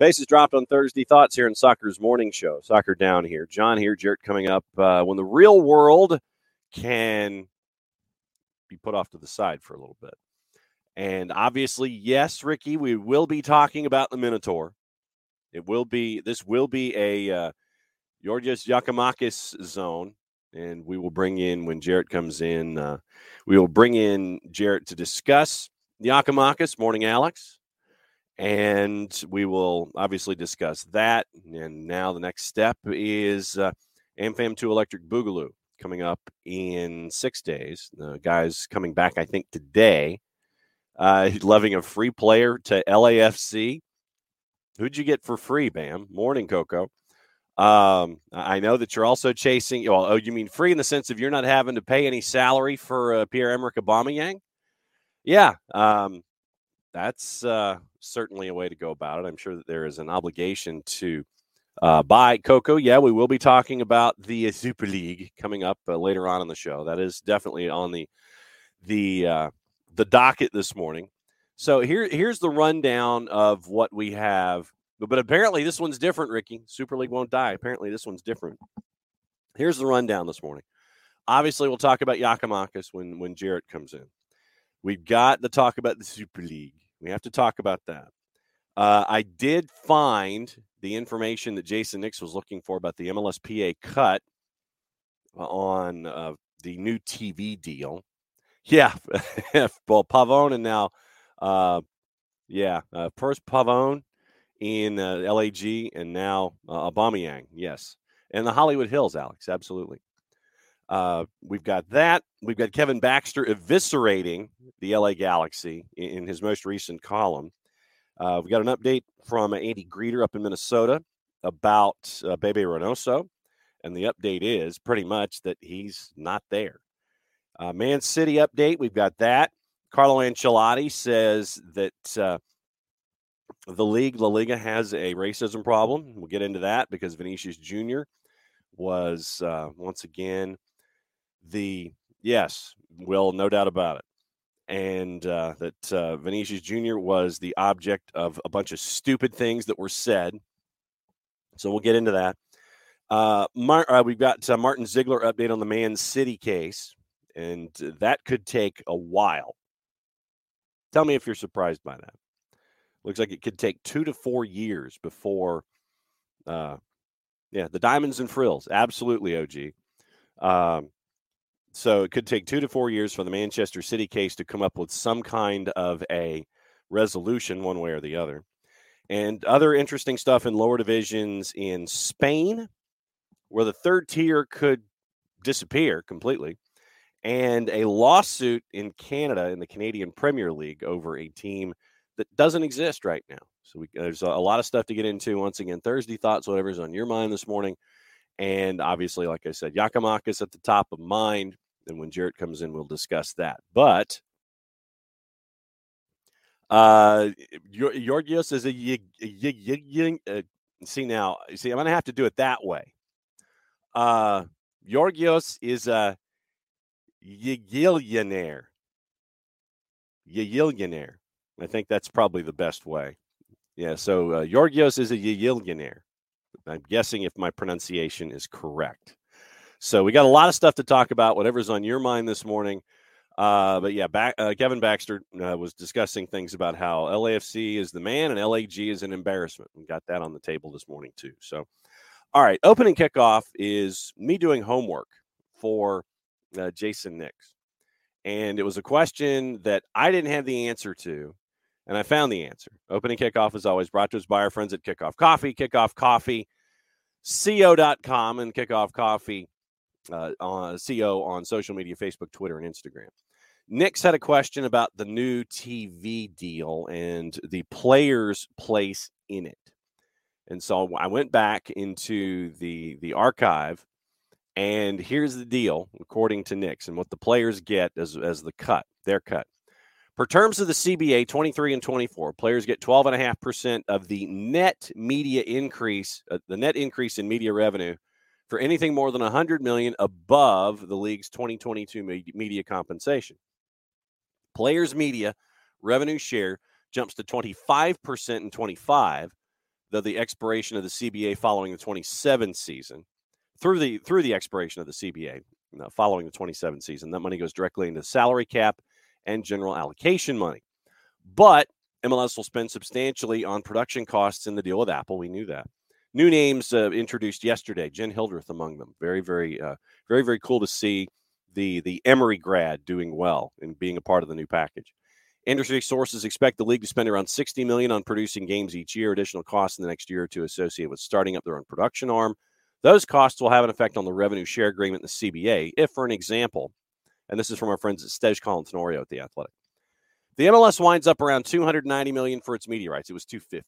Bases dropped on Thursday. Thoughts here in Soccer's morning show. Soccer down here. John here. Jarrett coming up when the real world can be put off to the side for a little bit. And obviously, yes, Ricky, we will be talking about the Minotaur. This will be a Georgios Yakimakis zone. And we will bring in, when Jarrett comes in, we will bring in Jarrett to discuss Yakimakis. Morning, Alex. And we will obviously discuss that. And now the next step is AmFam2 Electric Boogaloo coming up in 6 days. The guy's coming back, I think, today. Loving a free player to LAFC. Who'd you get for free, Bam? Morning, Coco. I know that you're also chasing. Well, oh, you mean free in the sense of you're not having to pay any salary for Pierre-Emerick Aubameyang? Yeah. That's certainly a way to go about it. I'm sure that there is an obligation to buy Coco. Yeah, we will be talking about the Super League coming up later on in the show. That is definitely on the docket this morning. So here's the rundown of what we have. But apparently this one's different, Ricky. Super League won't die. Apparently this one's different. Here's the rundown this morning. Obviously, we'll talk about Yakimakis when Jarrett comes in. We've got to talk about the Super League. We have to talk about that. I did find the information that Jason Nix was looking for about the MLSPA cut on the new TV deal. Yeah, well, Pavone and now, first Pavone in LAG and now Aubameyang, yes. And the Hollywood Hills, Alex, absolutely. We've got that. We've got Kevin Baxter eviscerating the LA Galaxy in his most recent column. We got an update from Andy Greeter up in Minnesota about Bebe Reynoso, and the update is pretty much that he's not there. Man City update, we've got that. Carlo Ancelotti says that La Liga has a racism problem. We'll get into that because Vinicius Jr. was once again no doubt about it. And that Vinicius Jr. was the object of a bunch of stupid things that were said. So we'll get into that. We've got Martin Ziegler update on the Man City case, and that could take a while. Tell me if you're surprised by that. Looks like it could take 2 to 4 years before. The diamonds and frills. Absolutely, OG. So it could take 2 to 4 years for the Manchester City case to come up with some kind of a resolution one way or the other. And other interesting stuff in lower divisions in Spain. where the third tier could disappear completely, and a lawsuit in Canada in the Canadian Premier League over a team that doesn't exist right now. So there's a lot of stuff to get into. Once again, Thursday thoughts, whatever's on your mind this morning. And obviously, like I said, Giakoumakis at the top of mind. And when Jarrett comes in, we'll discuss that. But Georgios is a see now. See, I'm going to have to do it that way. Georgios is a yillionaire. Yillionaire. I think that's probably the best way. Yeah, so Georgios is a yillionaire. I'm guessing if my pronunciation is correct. So we got a lot of stuff to talk about, whatever's on your mind this morning. But yeah, Kevin Baxter was discussing things about how LAFC is the man and LAG is an embarrassment. We got that on the table this morning too. So, all right, opening kickoff is me doing homework for Jason Nix. And it was a question that I didn't have the answer to. And I found the answer. Opening kickoff is always brought to us by our friends at Kickoff Coffee, Kickoff Coffee, co.com, and Kickoff Coffee, co on social media, Facebook, Twitter, and Instagram. Nick's had a question about the new TV deal and the player's place in it. And so I went back into the archive, and here's the deal, according to Nick's, and what the players get as the cut, their cut. Per terms of the CBA 23 and 24, players get 12.5% of the net media increase, the net increase in media revenue for anything more than $100 million above the league's 2022 media compensation. Players' media revenue share jumps to 25% in 25, though the expiration of the CBA following the 27 season, through the expiration of the CBA following the 27 season, that money goes directly into the salary cap and general allocation money. But MLS will spend substantially on production costs in the deal with Apple. We knew that. New names introduced yesterday, Jen Hildreth among them. Very, very, very, very cool to see the Emory grad doing well and being a part of the new package. Industry sources expect the league to spend around $60 million on producing games each year, additional costs in the next year or two associated with starting up their own production arm. Those costs will have an effect on the revenue share agreement in the CBA. If, for an example, and this is from our friends at Stejkal and Tenorio at The Athletic, the MLS winds up around $290 million for its media rights. It was $250.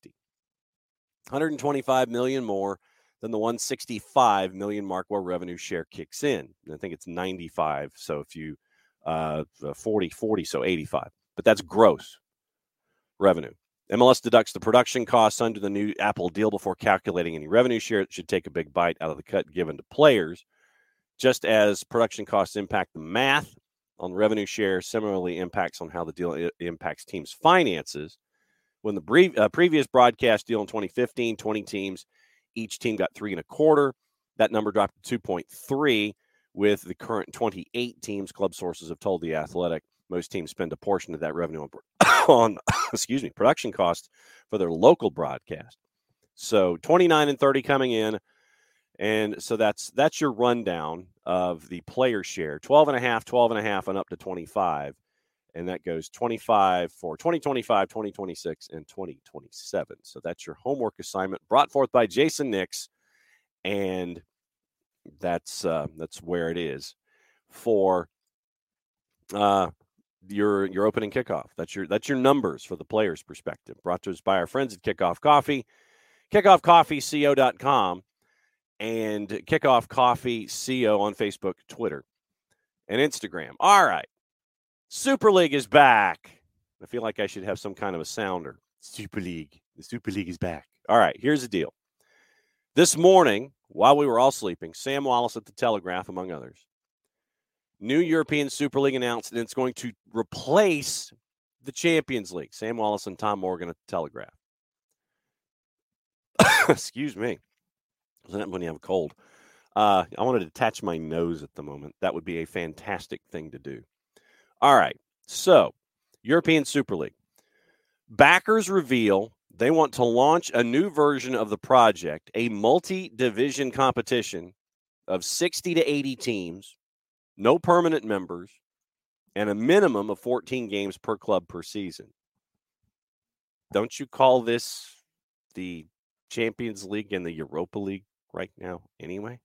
$125 million more than the $165 million mark where revenue share kicks in. And I think it's 95, so if you 40, so 85. But that's gross revenue. MLS deducts the production costs under the new Apple deal before calculating any revenue share. It should take a big bite out of the cut given to players. Just as production costs impact the math on revenue share, similarly impacts on how the deal impacts teams' finances. When the previous broadcast deal in 2015, 20 teams, each team got 3.25. That number dropped to 2.3 with the current 28 teams. Club sources have told The Athletic most teams spend a portion of that revenue on production costs for their local broadcast. So 29 and 30 coming in. And so that's your rundown of the player share, 12.5, and up to 25. And that goes 25 for 2025, 2026, and 2027. So that's your homework assignment brought forth by Jason Nix. And that's where it is for your opening kickoff. That's your numbers for the player's perspective. Brought to us by our friends at Kickoff Coffee, kickoffcoffeeco.com. And Kickoff Coffee CO on Facebook, Twitter, and Instagram. All right. Super League is back. I feel like I should have some kind of a sounder. Super League. The Super League is back. All right. Here's the deal. This morning, while we were all sleeping, Sam Wallace at the Telegraph, among others, new European Super League announced that it's going to replace the Champions League. Sam Wallace and Tom Morgan at the Telegraph. Excuse me. Doesn't happen when you have a cold. I wanted to detach my nose at the moment. That would be a fantastic thing to do. All right. So, European Super League. Backers reveal they want to launch a new version of the project, a multi-division competition of 60 to 80 teams, no permanent members, and a minimum of 14 games per club per season. Don't you call this the Champions League and the Europa League right now anyway?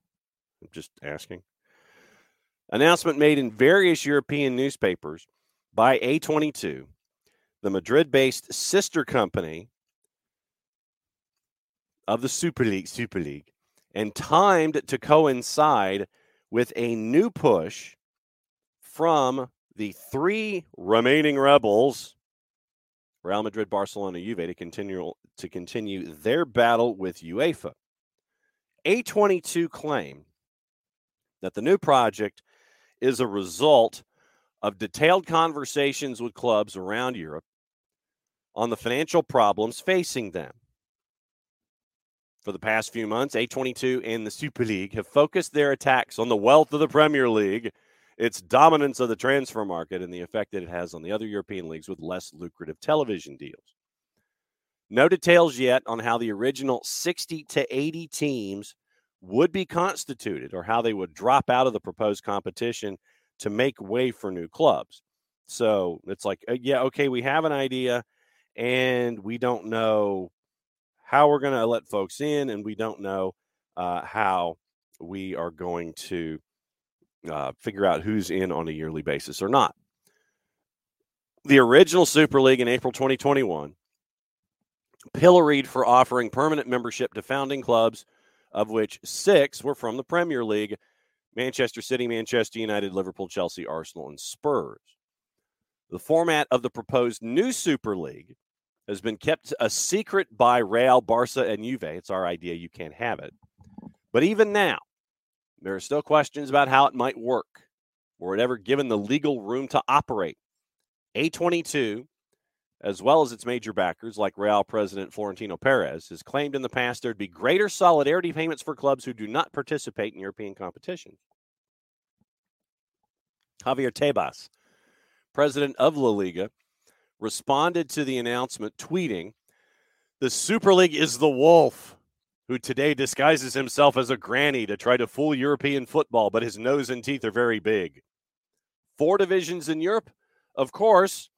I'm just asking. Announcement made in various European newspapers by A22, the Madrid-based sister company of the Super League, and timed to coincide with a new push from the three remaining rebels, Real Madrid, Barcelona, Juve, to continue their battle with UEFA. A22 claim that the new project is a result of detailed conversations with clubs around Europe on the financial problems facing them. For the past few months, A22 and the Super League have focused their attacks on the wealth of the Premier League, its dominance of the transfer market, and the effect that it has on the other European leagues with less lucrative television deals. No details yet on how the original 60 to 80 teams would be constituted or how they would drop out of the proposed competition to make way for new clubs. So it's like, yeah, okay, we have an idea and we don't know how we're going to let folks in, and we don't know how we are going to figure out who's in on a yearly basis or not. The original Super League in April 2021 pilloried for offering permanent membership to founding clubs, of which 6 were from the Premier League: Manchester City, Manchester United, Liverpool, Chelsea, Arsenal, and Spurs. The format of the proposed new Super League has been kept a secret by Real, Barca, and Juve. It's our idea. You can't have it. But even now, there are still questions about how it might work. Were it ever given the legal room to operate? A22, as well as its major backers, like Real president Florentino Perez, has claimed in the past there'd be greater solidarity payments for clubs who do not participate in European competition. Javier Tebas, president of La Liga, responded to the announcement, tweeting, "The Super League is the wolf who today disguises himself as a granny to try to fool European football, but his nose and teeth are very big. 4 divisions in Europe. Of course,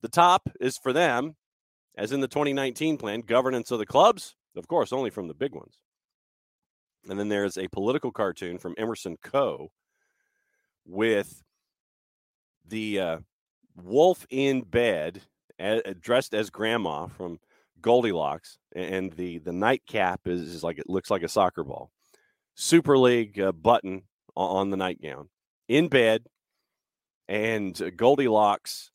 the top is for them, as in the 2019 plan, governance of the clubs, of course, only from the big ones." And then there's a political cartoon from Emerson Coe with the wolf in bed, dressed as grandma from Goldilocks, and the nightcap is like, it looks like a soccer ball. Super League button on the nightgown, in bed, and Goldilocks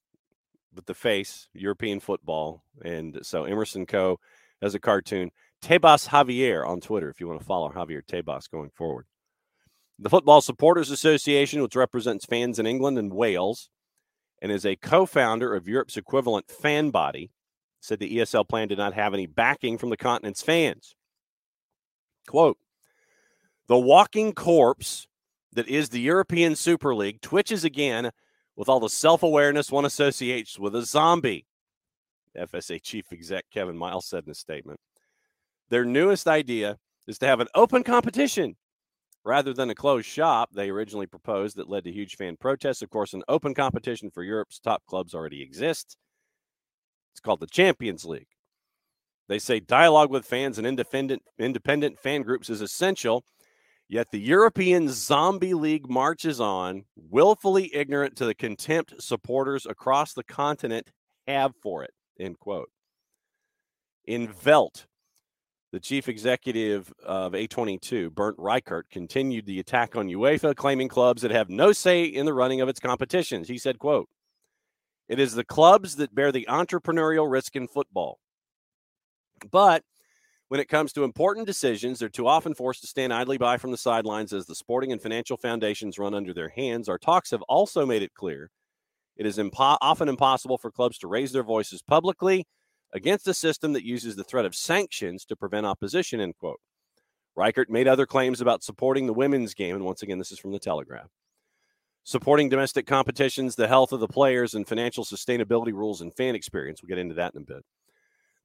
with the face, European football. And so Emerson Coe has a cartoon. Tebas Javier on Twitter, if you want to follow Javier Tebas going forward. The Football Supporters Association, which represents fans in England and Wales, and is a co-founder of Europe's equivalent fan body, said the ESL plan did not have any backing from the continent's fans. Quote, "The walking corpse that is the European Super League twitches again with all the self-awareness one associates with a zombie," FSA Chief Exec Kevin Miles said in a statement. "Their newest idea is to have an open competition rather than a closed shop they originally proposed that led to huge fan protests. Of course, an open competition for Europe's top clubs already exists. It's called the Champions League. They say dialogue with fans and independent fan groups is essential, yet the European Zombie League marches on, willfully ignorant to the contempt supporters across the continent have for it," end quote. In Velt, the chief executive of A22, Bernd Reichert, continued the attack on UEFA, claiming clubs that have no say in the running of its competitions. He said, quote, "It is the clubs that bear the entrepreneurial risk in football. But when it comes to important decisions, they're too often forced to stand idly by from the sidelines as the sporting and financial foundations run under their hands. Our talks have also made it clear it is often impossible for clubs to raise their voices publicly against a system that uses the threat of sanctions to prevent opposition," end quote. Reichert made other claims about supporting the women's game, and once again, this is from the Telegraph. "Supporting domestic competitions, the health of the players, and financial sustainability rules and fan experience." We'll get into that in a bit.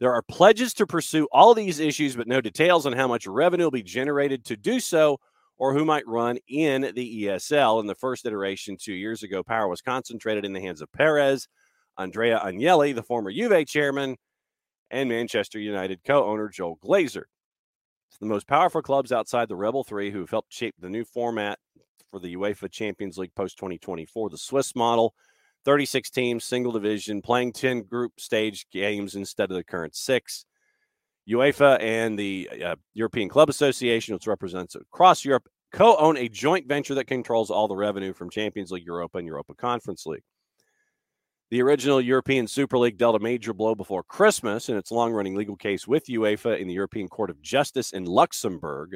"There are pledges to pursue all these issues, but no details on how much revenue will be generated to do so or who might run in the ESL. In the first iteration 2 years ago, power was concentrated in the hands of Perez, Andrea Agnelli, the former Juve chairman, and Manchester United co-owner Joel Glazer. the most powerful clubs outside the Rebel Three who have helped shape the new format for the UEFA Champions League post-2024, the Swiss model, 36 teams, single division, playing 10 group stage games instead of the current 6. UEFA and the European Club Association, which represents across Europe, co-own a joint venture that controls all the revenue from Champions League Europa and Europa Conference League. The original European Super League dealt a major blow before Christmas in its long-running legal case with UEFA in the European Court of Justice in Luxembourg.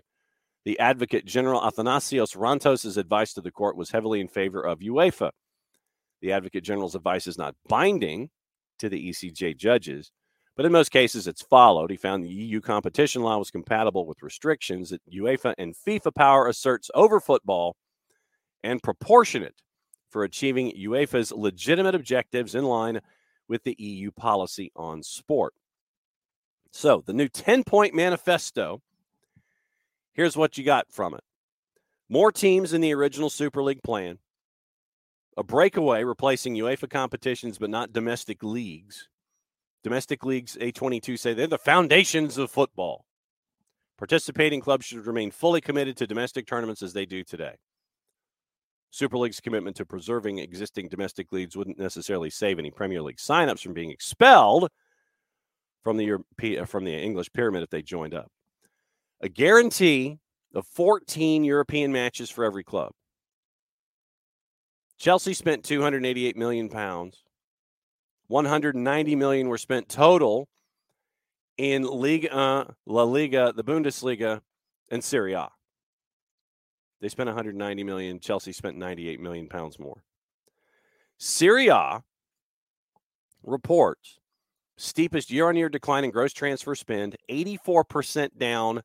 The Advocate General Athanasios Rantos's advice to the court was heavily in favor of UEFA. The Advocate General's advice is not binding to the ECJ judges, but in most cases it's followed. He found the EU competition law was compatible with restrictions that UEFA and FIFA power asserts over football and proportionate for achieving UEFA's legitimate objectives in line with the EU policy on sport. So the new 10-point manifesto, here's what you got from it. More teams in the original Super League plan, a breakaway replacing UEFA competitions but not domestic leagues. Domestic leagues, A22 say they're the foundations of football. Participating clubs should remain fully committed to domestic tournaments as they do today. Super League's commitment to preserving existing domestic leagues wouldn't necessarily save any Premier League signups from being expelled from the English pyramid if they joined up. A guarantee of 14 European matches for every club. Chelsea spent £288 million. £190 million were spent total in La Liga, the Bundesliga, and Serie A. They spent $190 million. Chelsea spent £98 million more. Serie A reports steepest year-on-year decline in gross transfer spend, 84% down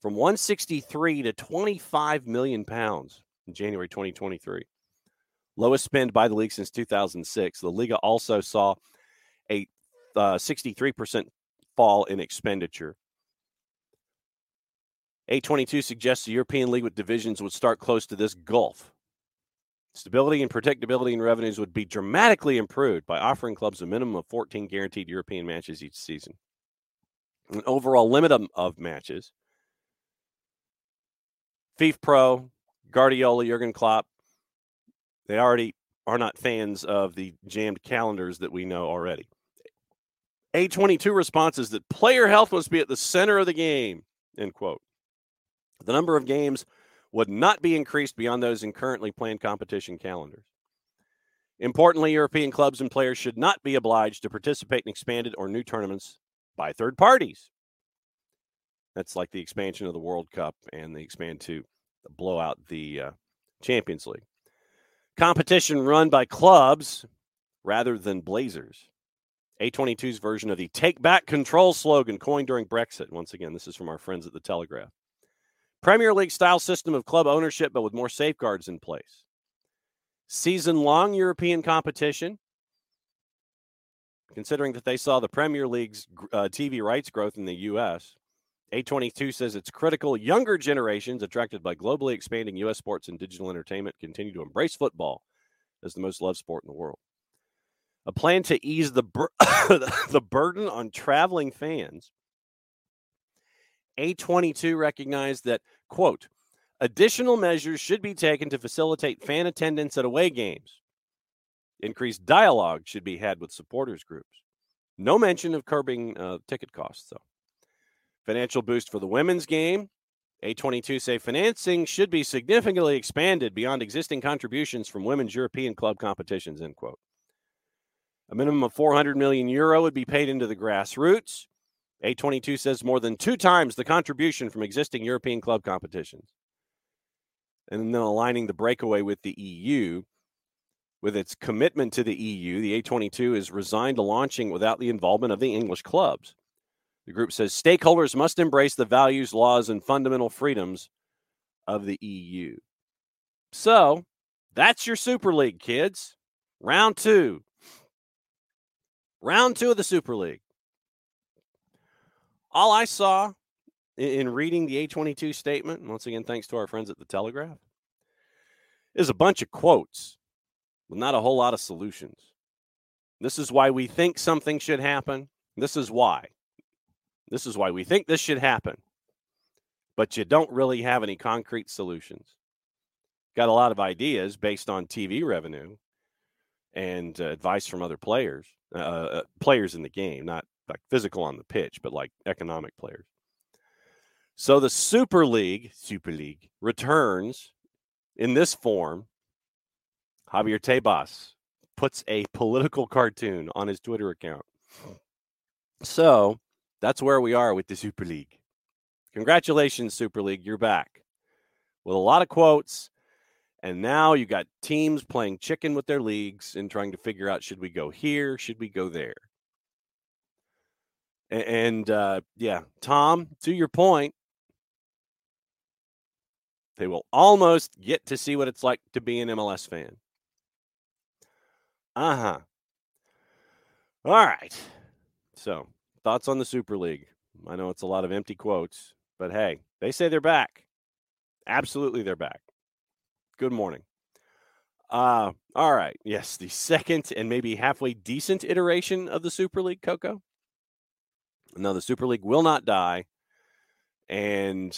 from 163 to £25 million in January 2023. Lowest spend by the league since 2006. La Liga also saw a 63% fall in expenditure. A22 suggests the European League with divisions would start close to this gulf. Stability and predictability in revenues would be dramatically improved by offering clubs a minimum of 14 guaranteed European matches each season. An overall limit of matches. FIFPro, Guardiola, Jurgen Klopp, they already are not fans of the jammed calendars that we know already. A22 responses that player health must be at the center of the game, end quote. The number of games would not be increased beyond those in currently planned competition calendars. Importantly, European clubs and players should not be obliged to participate in expanded or new tournaments by third parties. That's like the expansion of the World Cup and the expand to blow out the Champions League. Competition run by clubs rather than Blazers. A22's version of the take back control slogan coined during Brexit. Once again, this is from our friends at The Telegraph. Premier League style system of club ownership, but with more safeguards in place. Season-long European competition. Considering that they saw the Premier League's TV rights growth in the U.S., A22 says it's critical younger generations attracted by globally expanding U.S. sports and digital entertainment continue to embrace football as the most loved sport in the world. A plan to ease the burden on traveling fans. A22 recognized that, quote, additional measures should be taken to facilitate fan attendance at away games. Increased dialogue should be had with supporters groups. No mention of curbing ticket costs, though. Financial boost for the women's game. A22 say financing should be significantly expanded beyond existing contributions from women's European club competitions, end quote. A minimum of €400 million would be paid into the grassroots. A22 says more than 2 times the contribution from existing European club competitions. And then aligning the breakaway with the EU. With its commitment to the EU, the A22 is resigned to launching without the involvement of the English clubs. The group says stakeholders must embrace the values, laws, and fundamental freedoms of the EU. So that's your Super League, kids. Round 2. Round 2 of the Super League. All I saw in reading the A22 statement, and once again, thanks to our friends at The Telegraph, is a bunch of quotes with not a whole lot of solutions. This is why we think something should happen. This is why. This is why we think this should happen. but you don't really have any concrete solutions. Got a lot of ideas based on TV revenue and advice from other players, players in the game, not like physical on the pitch, but like economic players. So the Super League returns in this form. Javier Tebas puts a political cartoon on his Twitter account. So that's where we are with the Super League. Congratulations, Super League. You're back with a lot of quotes. And now you got teams playing chicken with their leagues and trying to figure out, should we go here? Should we go there? And yeah, Tom, to your point, they will almost get to see what it's like to be an MLS fan. Uh-huh. All right. So, thoughts on the Super League. I know it's a lot of empty quotes, but hey, they say they're back. Absolutely, they're back. Good morning. All right. Yes, the second and maybe halfway decent iteration of the Super League, Coco. No, the Super League will not die, and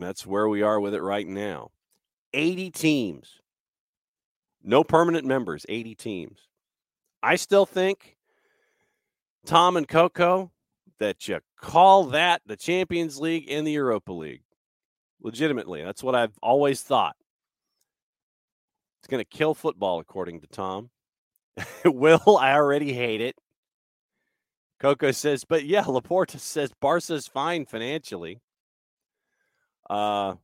that's where we are with it right now. 80 teams. No permanent members, 80 teams. I still think, Tom and Coco, that you call that the Champions League and the Europa League. Legitimately, that's what I've always thought. It's going to kill football, according to Tom. It will. I already hate it. Coco says, but yeah, Laporta says Barca's fine financially. Yeah,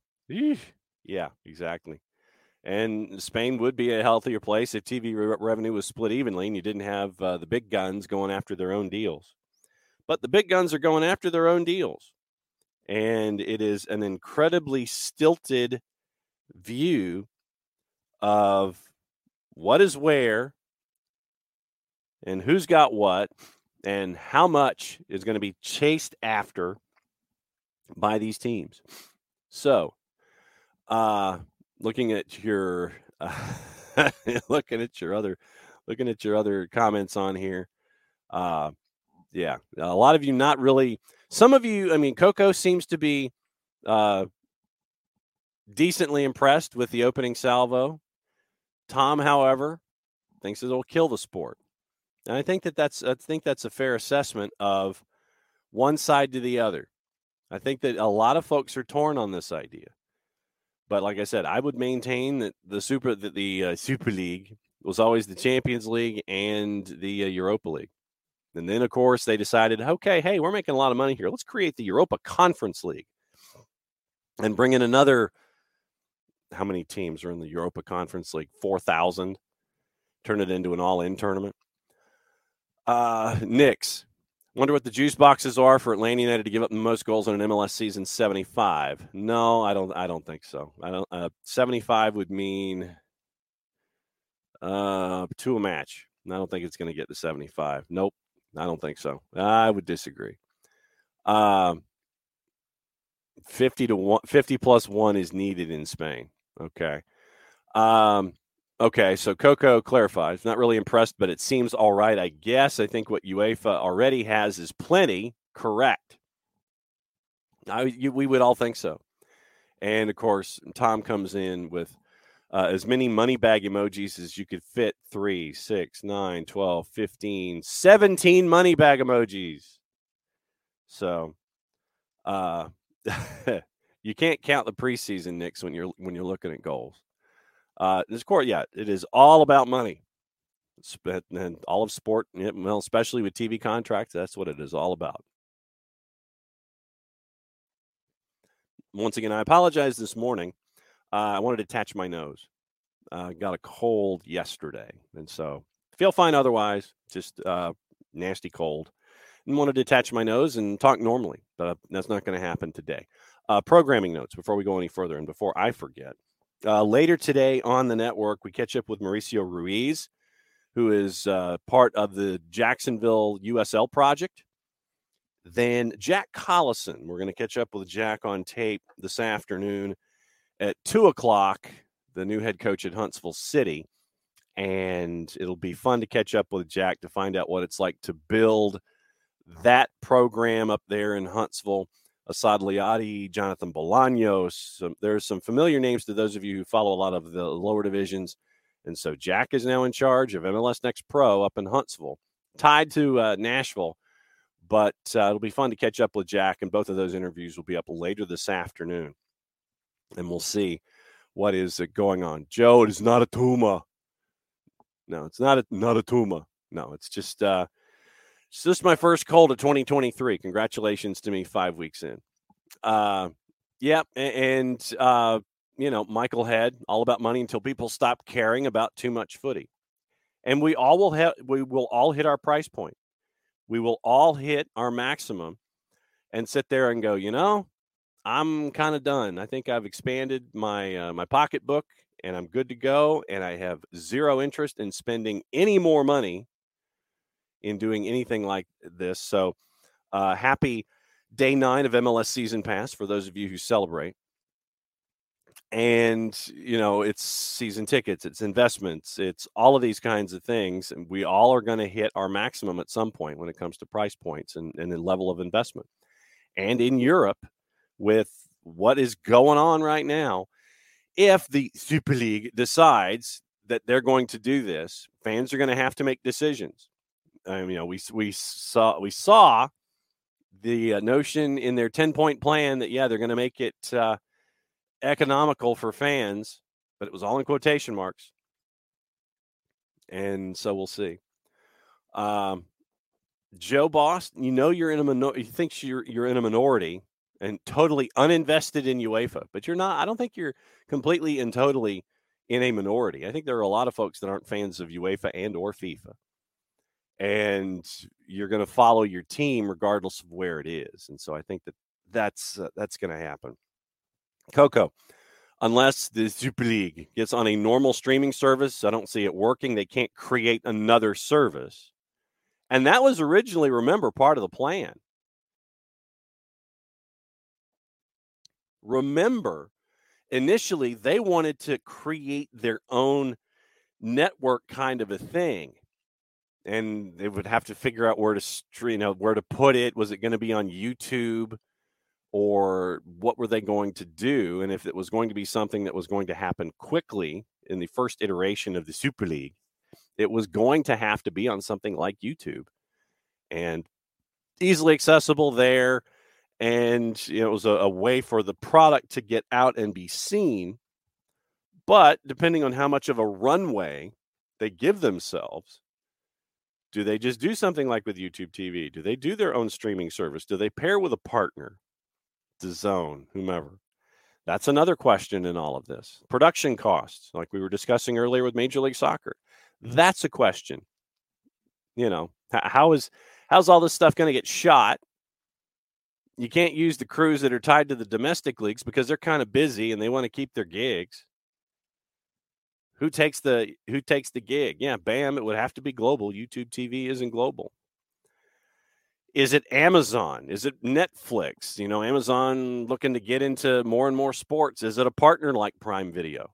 exactly. And Spain would be a healthier place if TV revenue was split evenly and you didn't have the big guns going after their own deals. But the big guns are going after their own deals. And it is an incredibly stilted view of what is where and who's got what and how much is going to be chased after by these teams. So, looking at your other comments on here. Yeah, a lot of you not really. Some of you, I mean, Coco seems to be decently impressed with the opening salvo. Tom, however, thinks it'll kill the sport, and I think that's a fair assessment of one side to the other. I think that a lot of folks are torn on this idea, but like I said, I would maintain that the Super League was always the Champions League and the Europa League. And then, of course, they decided, okay, hey, we're making a lot of money here. Let's create the Europa Conference League and bring in another, how many teams are in the Europa Conference League? 4,000. Turn it into an all-in tournament. Knicks. Wonder what the juice boxes are for Atlanta United to give up the most goals in an MLS season, 75. No, I don't think so. 75 would mean to a match. I don't think it's going to get to 75. Nope. I don't think so. I would disagree. 50 plus one is needed in Spain. Okay. Okay. So Coco clarifies, not really impressed, but it seems all right, I guess. I think what UEFA already has is plenty. Correct. We would all think so. And of course, Tom comes in with as many money bag emojis as you could fit. 3, 6, 9, 12, 15, 17 money bag emojis. So you can't count the preseason, Knicks, when you're looking at goals. This court, yeah, it is all about money. And all of sport, well, especially with TV contracts, that's what it is all about. Once again, I apologize this morning. I wanted to attach my nose. I got a cold yesterday, and so feel fine otherwise, just nasty cold. And wanted to attach my nose and talk normally, but that's not going to happen today. Programming notes before we go any further and before I forget. Later today on the network, we catch up with Mauricio Ruiz, who is part of the Jacksonville USL project. Then Jack Collison. We're going to catch up with Jack on tape this afternoon. At 2 o'clock, the new head coach at Huntsville City, and it'll be fun to catch up with Jack to find out what it's like to build that program up there in Huntsville Asad Liadi, Jonathan Bolaños. There's some familiar names to those of you who follow a lot of the lower divisions. And so Jack is now in charge of MLS Next Pro up in Huntsville, tied to Nashville. But it'll be fun to catch up with Jack, and both of those interviews will be up later this afternoon. And we'll see what is going on. Joe, it is not a tumor. No, it's not a tumor. No, it's just this is my first cold of 2023. Congratulations to me 5 weeks in. Michael Head, all about money until people stop caring about too much footy. And we will all hit our price point. We will all hit our maximum and sit there and go, you know, I'm kind of done. I think I've expanded my my pocketbook, and I'm good to go, and I have zero interest in spending any more money in doing anything like this. So happy day 9 of MLS Season Pass for those of you who celebrate. And, you know, it's season tickets, it's investments, it's all of these kinds of things. And we all are going to hit our maximum at some point when it comes to price points and the level of investment. And in Europe, with what is going on right now, if the Super League decides that they're going to do this, fans are going to have to make decisions. You know, we saw the notion in their 10-point plan that, yeah, they're going to make it economical for fans, but it was all in quotation marks. And so we'll see. Joe Boss, you know, you think you're in a minority and totally uninvested in UEFA, but you're not. I don't think you're completely and totally in a minority. I think there are a lot of folks that aren't fans of UEFA and or FIFA, and you're going to follow your team regardless of where it is. And so I think that's going to happen. Coco, unless the Super League gets on a normal streaming service, I don't see it working. They can't create another service. And that was originally, remember, part of the plan. Remember, initially, they wanted to create their own network kind of a thing. And they would have to figure out where to, you know, where to put it. Was it going to be on YouTube? Or what were they going to do? And if it was going to be something that was going to happen quickly in the first iteration of the Super League, it was going to have to be on something like YouTube and easily accessible there. And it was a way for the product to get out and be seen. But depending on how much of a runway they give themselves, do they just do something like with YouTube TV? Do they do their own streaming service? Do they pair with a partner? DAZN, whomever. That's another question in all of this. Production costs, like we were discussing earlier with Major League Soccer. That's a question. You know, how's all this stuff going to get shot? You can't use the crews that are tied to the domestic leagues because they're kind of busy and they want to keep their gigs. Who takes the gig? Yeah, bam, it would have to be global. YouTube TV isn't global. Is it Amazon? Is it Netflix? You know, Amazon looking to get into more and more sports. Is it a partner like Prime Video?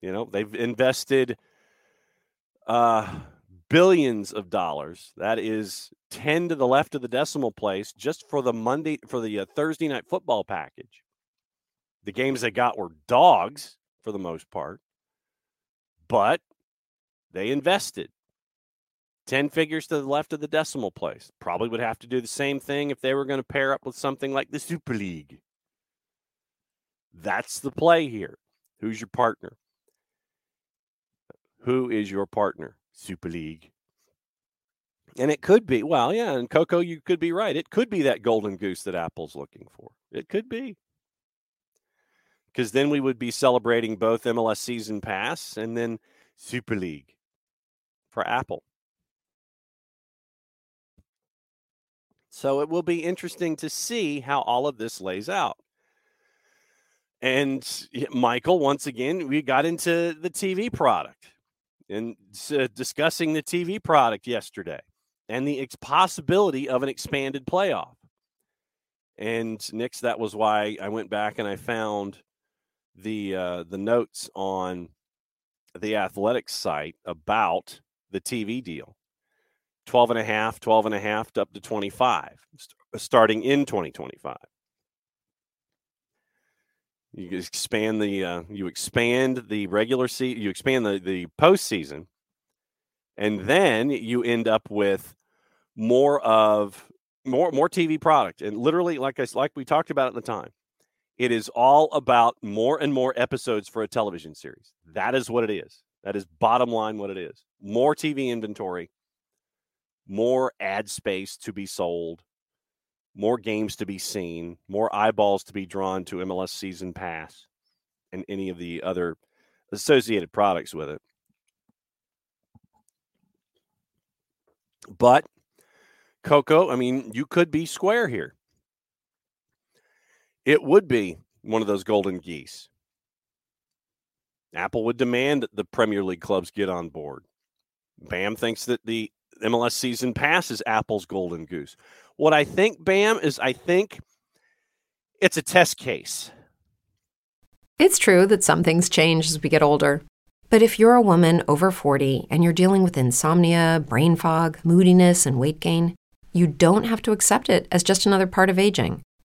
You know, they've invested billions of dollars. That is 10 to the left of the decimal place just for the Thursday night football package. The games they got were dogs for the most part, but they invested. 10 figures to the left of the decimal place. Probably would have to do the same thing if they were going to pair up with something like the Super League. That's the play here. Who's your partner? Who is your partner? Super League. And it could be, well, yeah, and Coco, you could be right. It could be that golden goose that Apple's looking for. It could be. Because then we would be celebrating both MLS Season Pass and then Super League for Apple. So it will be interesting to see how all of this lays out. And Michael, once again, we got into the TV product and discussing the TV product yesterday and the possibility of an expanded playoff. And Nix, that was why I went back and I found the notes on the Athletics site about the TV deal. 12 and a half, up to 25. starting in 2025. You expand the regular season, you expand the postseason, and then you end up with more TV product. And literally, like we talked about at the time, it is all about more and more episodes for a television series. That is what it is. That is bottom line what it is. More TV inventory, more ad space to be sold, more games to be seen, more eyeballs to be drawn to MLS Season Pass and any of the other associated products with it. But, Coco, I mean, you could be square here. It would be one of those golden geese. Apple would demand that the Premier League clubs get on board. BAM thinks that the MLS Season Pass is Apple's golden goose. What I think, BAM, is I think it's a test case. It's true that some things change as we get older. But if you're a woman over 40 and you're dealing with insomnia, brain fog, moodiness, and weight gain, you don't have to accept it as just another part of aging.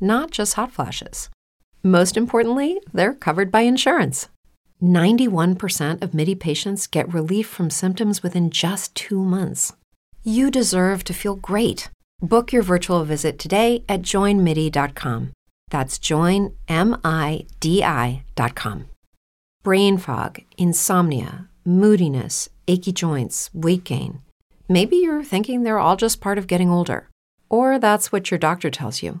not just hot flashes. Most importantly, they're covered by insurance. 91% of Midi patients get relief from symptoms within just 2 months. You deserve to feel great. Book your virtual visit today at joinmidi.com. That's joinmidi.com. Brain fog, insomnia, moodiness, achy joints, weight gain. Maybe you're thinking they're all just part of getting older, or that's what your doctor tells you.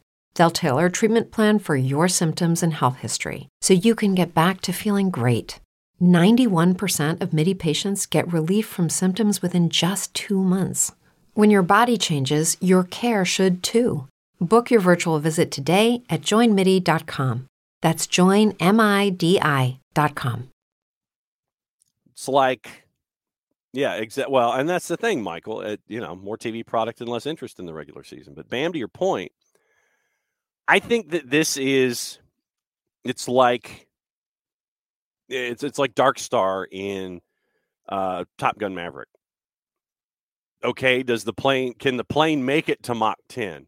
They'll tailor a treatment plan for your symptoms and health history so you can get back to feeling great. 91% of Midi patients get relief from symptoms within just 2 months. When your body changes, your care should too. Book your virtual visit today at joinmidi.com. That's joinmidi.com. It's like, yeah, exactly. Well, and that's the thing, Michael. More TV product and less interest in the regular season. But BAM, to your point, I think that it's like Dark Star in Top Gun Maverick. Okay, can the plane make it to Mach 10?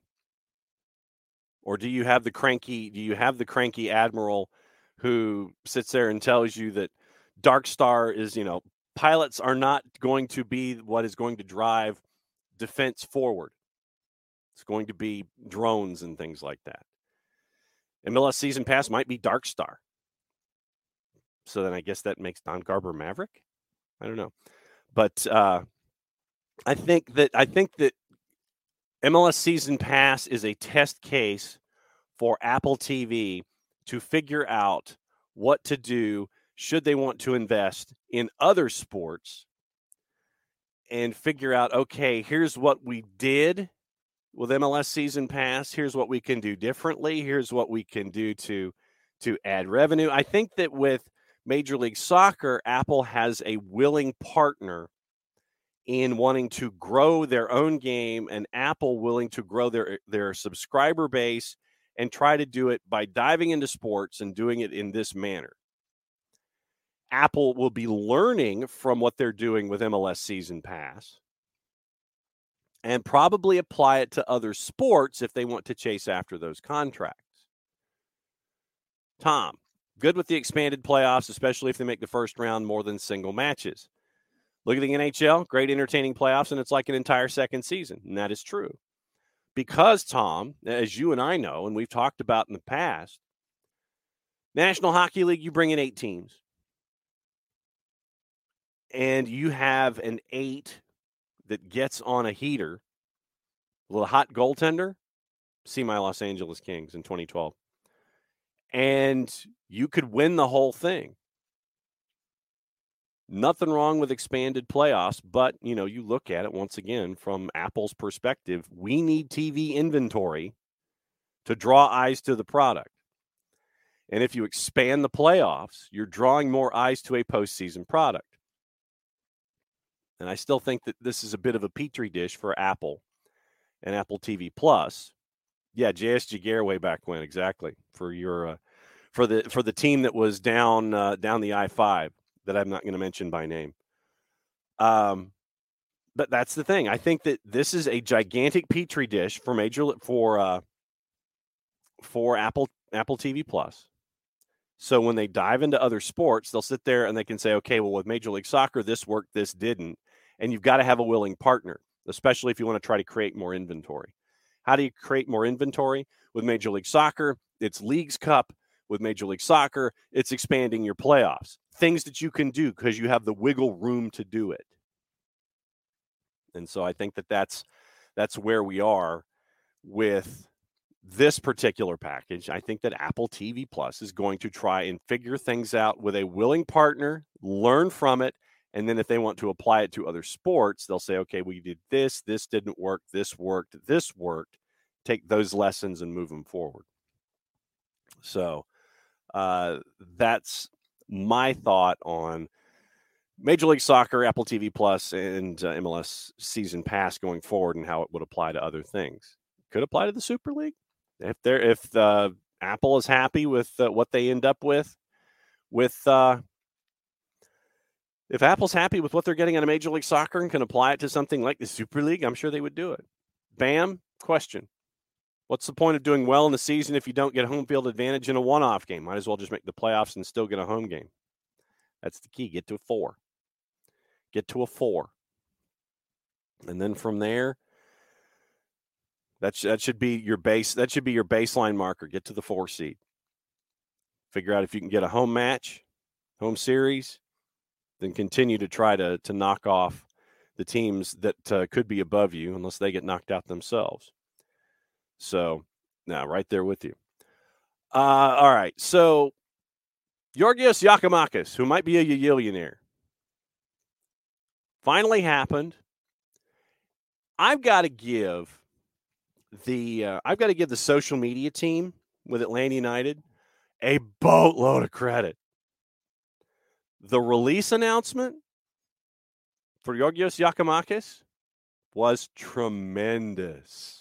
Or do you have the cranky admiral who sits there and tells you that Dark Star is, pilots are not going to be what is going to drive defense forward. It's going to be drones and things like that. MLS Season Pass might be Dark Star. So then I guess that makes Don Garber Maverick? I don't know. But I think that MLS Season Pass is a test case for Apple TV to figure out what to do should they want to invest in other sports and figure out, okay, here's what we did with MLS Season Pass. Here's what we can do differently. Here's what we can do to add revenue. I think that with Major League Soccer, Apple has a willing partner in wanting to grow their own game, and Apple willing to grow their subscriber base and try to do it by diving into sports and doing it in this manner. Apple will be learning from what they're doing with MLS Season Pass and probably apply it to other sports if they want to chase after those contracts. Tom, good with the expanded playoffs, especially if they make the first round more than single matches. Look at the NHL, great entertaining playoffs, and it's like an entire second season, and that is true. because, Tom, as you and I know, and we've talked about in the past, National Hockey League, you bring in 8 teams. And you have an 8 that gets on a heater, a little hot goaltender, see my Los Angeles Kings in 2012. And you could win the whole thing. Nothing wrong with expanded playoffs, but, you know, you look at it once again from Apple's perspective, we need TV inventory to draw eyes to the product. And if you expand the playoffs, you're drawing more eyes to a postseason product. And I still think that this is a bit of a petri dish for Apple and Apple TV Plus. Yeah, J.S. Jaguar way back when, exactly, for your for the team that was down the I-5 that I'm not going to mention by name. But that's the thing. I think that this is a gigantic petri dish for Apple TV Plus. So when they dive into other sports, they'll sit there and they can say, okay, well, with Major League Soccer, this worked, this didn't. And you've got to have a willing partner, especially if you want to try to create more inventory. How do you create more inventory? With Major League Soccer, it's Leagues Cup. With Major League Soccer, it's expanding your playoffs. Things that you can do because you have the wiggle room to do it. And so I think that that's where we are with this particular package. I think that Apple TV Plus is going to try and figure things out with a willing partner, learn from it, and then if they want to apply it to other sports, they'll say, okay, we did this, this didn't work, this worked, this worked. Take those lessons and move them forward. So that's my thought on Major League Soccer, Apple TV Plus, and MLS Season Pass going forward and how it would apply to other things. Could apply to the Super League. If Apple is happy with what they end up with if Apple's happy with what they're getting out of Major League Soccer and can apply it to something like the Super League, I'm sure they would do it. Bam, question. What's the point of doing well in the season if you don't get home field advantage in a one-off game? Might as well just make the playoffs and still get a home game. That's the key. Get to a four. And then from there, that should be your base. That should be your baseline marker. Get to the 4 seed. Figure out if you can get a home match, home series, then continue to try to knock off the teams that could be above you unless they get knocked out themselves. So, now right there with you. All right. So, Georgios Yakimakis, who might be a Yillionaire, finally happened. I've got to give the social media team with Atlanta United a boatload of credit. The release announcement for Georgios Yakimakis was tremendous.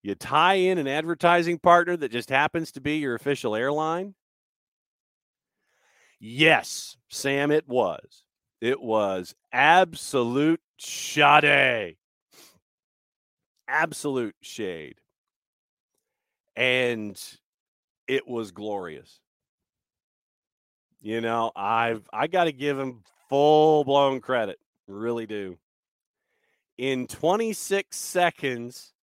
You tie in an advertising partner that just happens to be your official airline. Yes, Sam, it was. It was absolute shade. Absolute shade. And it was glorious. You know, I got to give him full-blown credit. Really do. In 26 seconds,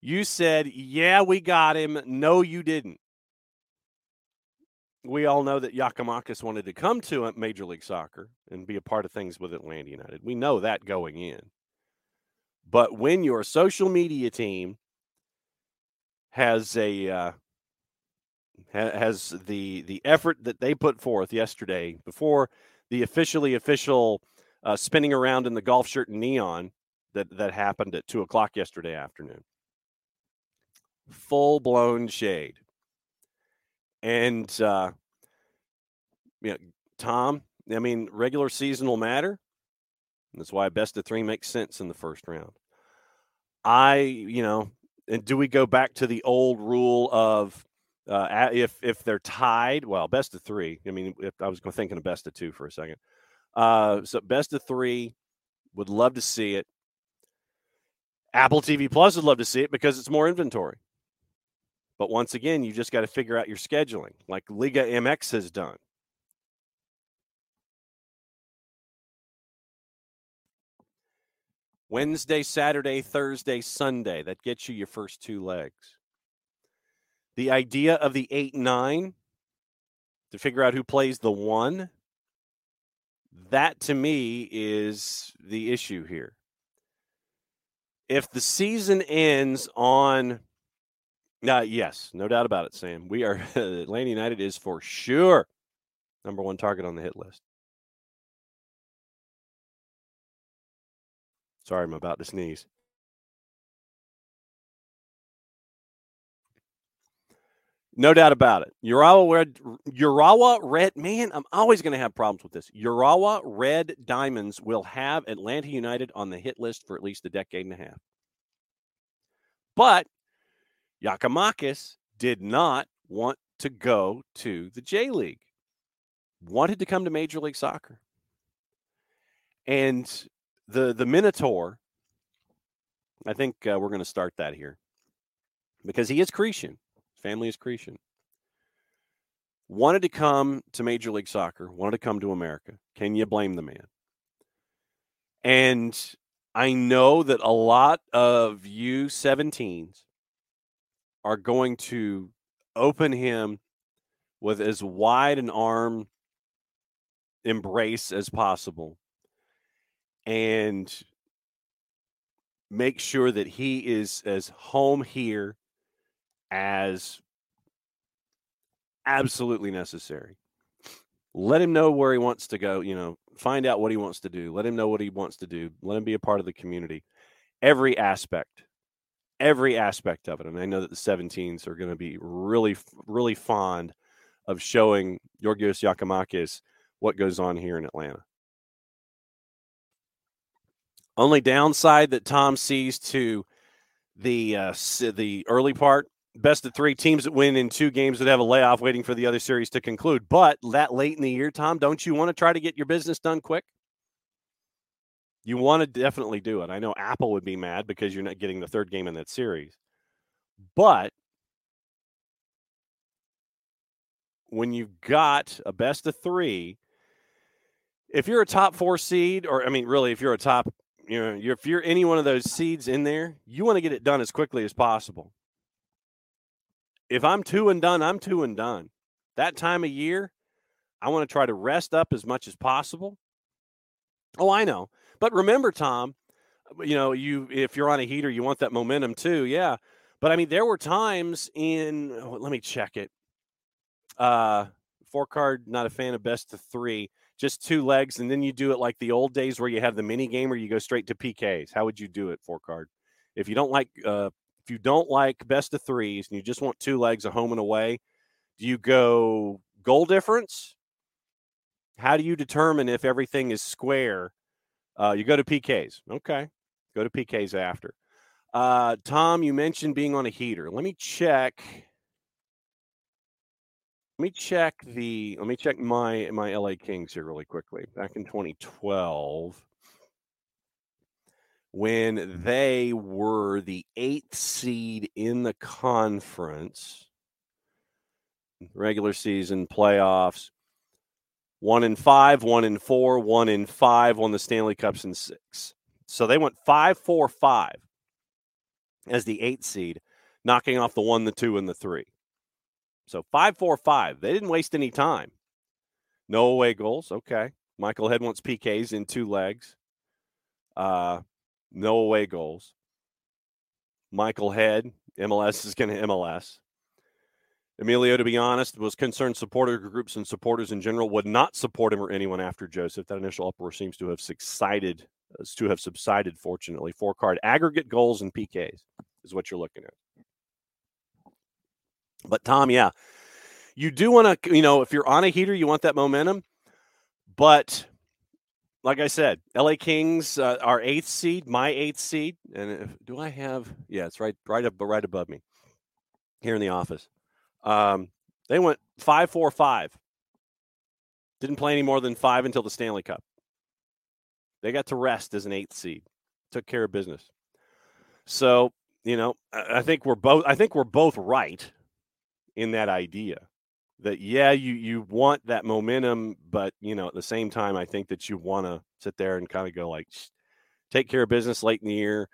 you said, yeah, we got him. No, you didn't. We all know that Yakimakis wanted to come to Major League Soccer and be a part of things with Atlanta United. We know that going in. But when your social media team has the effort that they put forth yesterday before the official spinning around in the golf shirt and neon that happened at 2 o'clock yesterday afternoon, full-blown shade. And, you know, Tom, I mean, regular season will matter. That's why best of 3 makes sense in the first round. And do we go back to the old rule of if they're tied? Well, best of 3. I mean, if I was thinking of best of 2 for a second. So best of 3, would love to see it. Apple TV Plus would love to see it because it's more inventory. But once again, you just got to figure out your scheduling, like Liga MX has done. Wednesday, Saturday, Thursday, Sunday. That gets you your first two legs. The idea of the 8-9 to figure out who plays the one, that to me is the issue here. If the season ends on, yes, no doubt about it, Sam. We are, Atlanta United is for sure number one target on the hit list. Sorry, I'm about to sneeze. No doubt about it. Urawa Red, man, I'm always going to have problems with this. Urawa Red Diamonds will have Atlanta United on the hit list for at least a decade and a half. But Giacomakis did not want to go to the J League. Wanted to come to Major League Soccer. And the Minotaur, I think we're going to start that here because he is Cretan. Family is Cretan. Wanted to come to Major League Soccer, wanted to come to America. Can you blame the man? And I know that a lot of you 17s are going to open him with as wide an arm embrace as possible and make sure that he is as home here as absolutely necessary. Let him know where he wants to go, find out what he wants to do. Let him know what he wants to do. Let him be a part of the community. Every aspect of it. And I know that the 17s are going to be really, really fond of showing Georgios Giacomakis what goes on here in Atlanta. Only downside that Tom sees to the early part, best of three teams that win in two games would have a layoff waiting for the other series to conclude. But that late in the year, Tom, don't you want to try to get your business done quick? You want to definitely do it. I know Apple would be mad because you're not getting the third game in that series. But when you've got a best of three, if you're a top four seed, or I mean, really, if you're a top, if you're any one of those seeds in there, you want to get it done as quickly as possible. If I'm 2 and done, I'm 2 and done. That time of year, I want to try to rest up as much as possible. Oh, I know. But remember, Tom, if you're on a heater, you want that momentum too. Yeah. But I mean, there were times let me check it. 4-card, not a fan of best of three. Just two legs, and then you do it like the old days where you have the mini game or you go straight to PKs. How would you do it, 4-card? If you don't like best of threes and you just want two legs, a home and away, do you go goal difference? How do you determine if everything is square? You go to PKs. Okay, go to PKs after. Tom, you mentioned being on a heater. Let me check. Let me check my LA Kings here really quickly. Back in 2012, when they were the 8th seed in the conference, regular season playoffs, 1-5, 1-4, 1-5, won the Stanley Cups in 6. So they went 5-4-5 as the 8th seed, knocking off the 1, the 2, and the 3. So 5-4-5. They didn't waste any time. No away goals. Okay. Michael Head wants PKs in two legs. No away goals. Michael Head, MLS is going to MLS. Emilio, to be honest, was concerned supporter groups and supporters in general would not support him or anyone after Joseph. That initial uproar seems to have subsided, fortunately. 4-card aggregate goals and PKs is what you're looking at. But, Tom, yeah, you do want to, if you're on a heater, you want that momentum. But, like I said, LA Kings are 8th seed, my 8th seed. And it's right above me here in the office. They went 5-4-5. Didn't play any more than 5 until the Stanley Cup. They got to rest as an 8th seed. Took care of business. So, I think we're both right in that idea that, yeah, you want that momentum, but, at the same time, I think that you want to sit there and kind of go like, take care of business late in the year.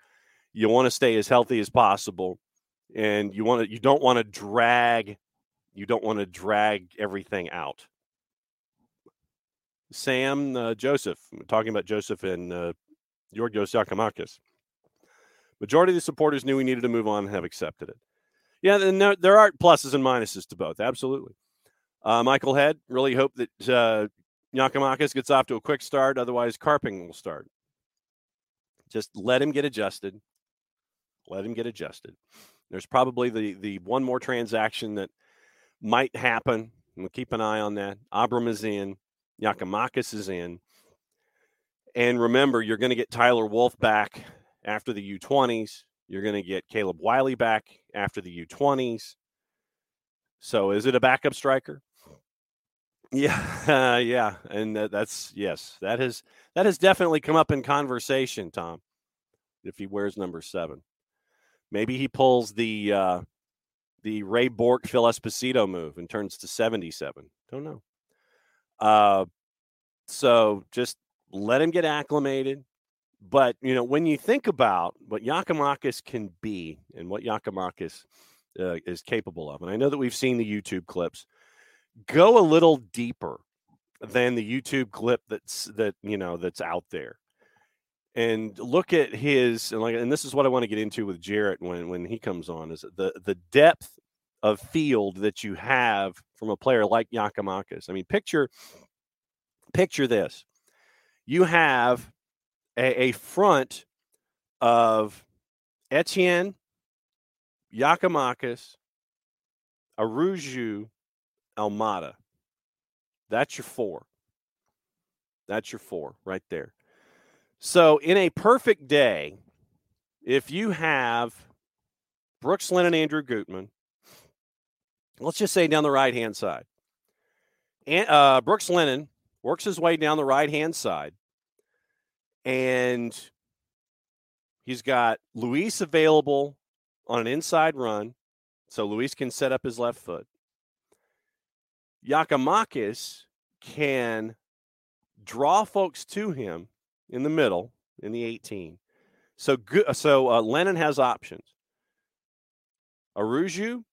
You want to stay as healthy as possible, and you don't want to drag everything out. Sam Joseph, talking about Joseph and Georgios Yakimakis. Majority of the supporters knew we needed to move on and have accepted it. Yeah, and there are pluses and minuses to both. Absolutely. Michael Head, really hope that Yakimakis gets off to a quick start. Otherwise, Karping will start. Just let him get adjusted. Let him get adjusted. There's probably the one more transaction that might happen. We'll keep an eye on that. Abram is in. Yakimakis is in. And remember, you're going to get Tyler Wolf back after the U20s. You're going to get Caleb Wiley back after the U20s. So is it a backup striker? Yeah. Yeah. And that's, yes, that has definitely come up in conversation, Tom. If he wears number 7, maybe he pulls the Ray Bork, Phil Esposito move and turns to 77. Don't know. So just let him get acclimated. But, you know, when you think about what Yakimakis can be and what Yakimakis is capable of, and I know that we've seen the YouTube clips, go a little deeper than the YouTube clip that's out there. And look at his, and this is what I want to get into with Jarrett when he comes on, is the depth of field that you have from a player like Yakimakis. I mean, picture this. You have a front of Etienne, Yakimakis, Aruju, Almada. That's your 4. That's your 4 right there. So in a perfect day, if you have Brooks Lynn and Andrew Gutman, let's just say down the right-hand side, and Brooks Lennon works his way down the right-hand side, and he's got Luis available on an inside run, so Luis can set up his left foot. Yakimakis can draw folks to him in the middle, in the 18. So Lennon has options. Aruju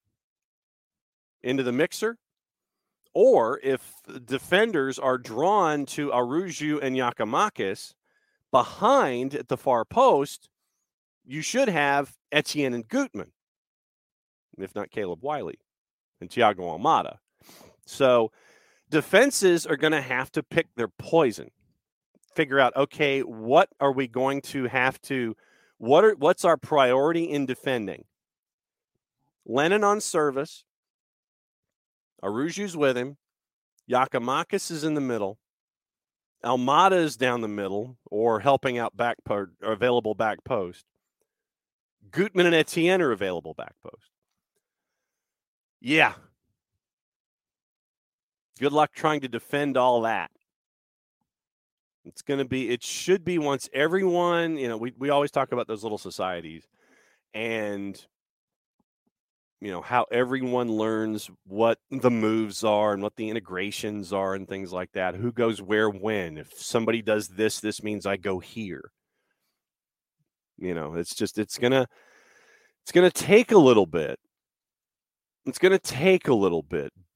into the mixer, or if defenders are drawn to Aruju and Yakimakis, behind at the far post, you should have Etienne and Gutman, if not Caleb Wiley and Thiago Almada. So defenses are going to have to pick their poison, figure out, okay, what are we going to have to, what's our priority in defending? Lennon on service, Aruju's with him, Yakimakis is in the middle, Almada is down the middle or helping out back post, or available back post. Gutman and Etienne are available back post. Yeah. Good luck trying to defend all that. It should be once everyone, we always talk about those little societies and, how everyone learns what the moves are and what the integrations are and things like that. Who goes where, when? If somebody does this, this means I go here. It's going to take a little bit.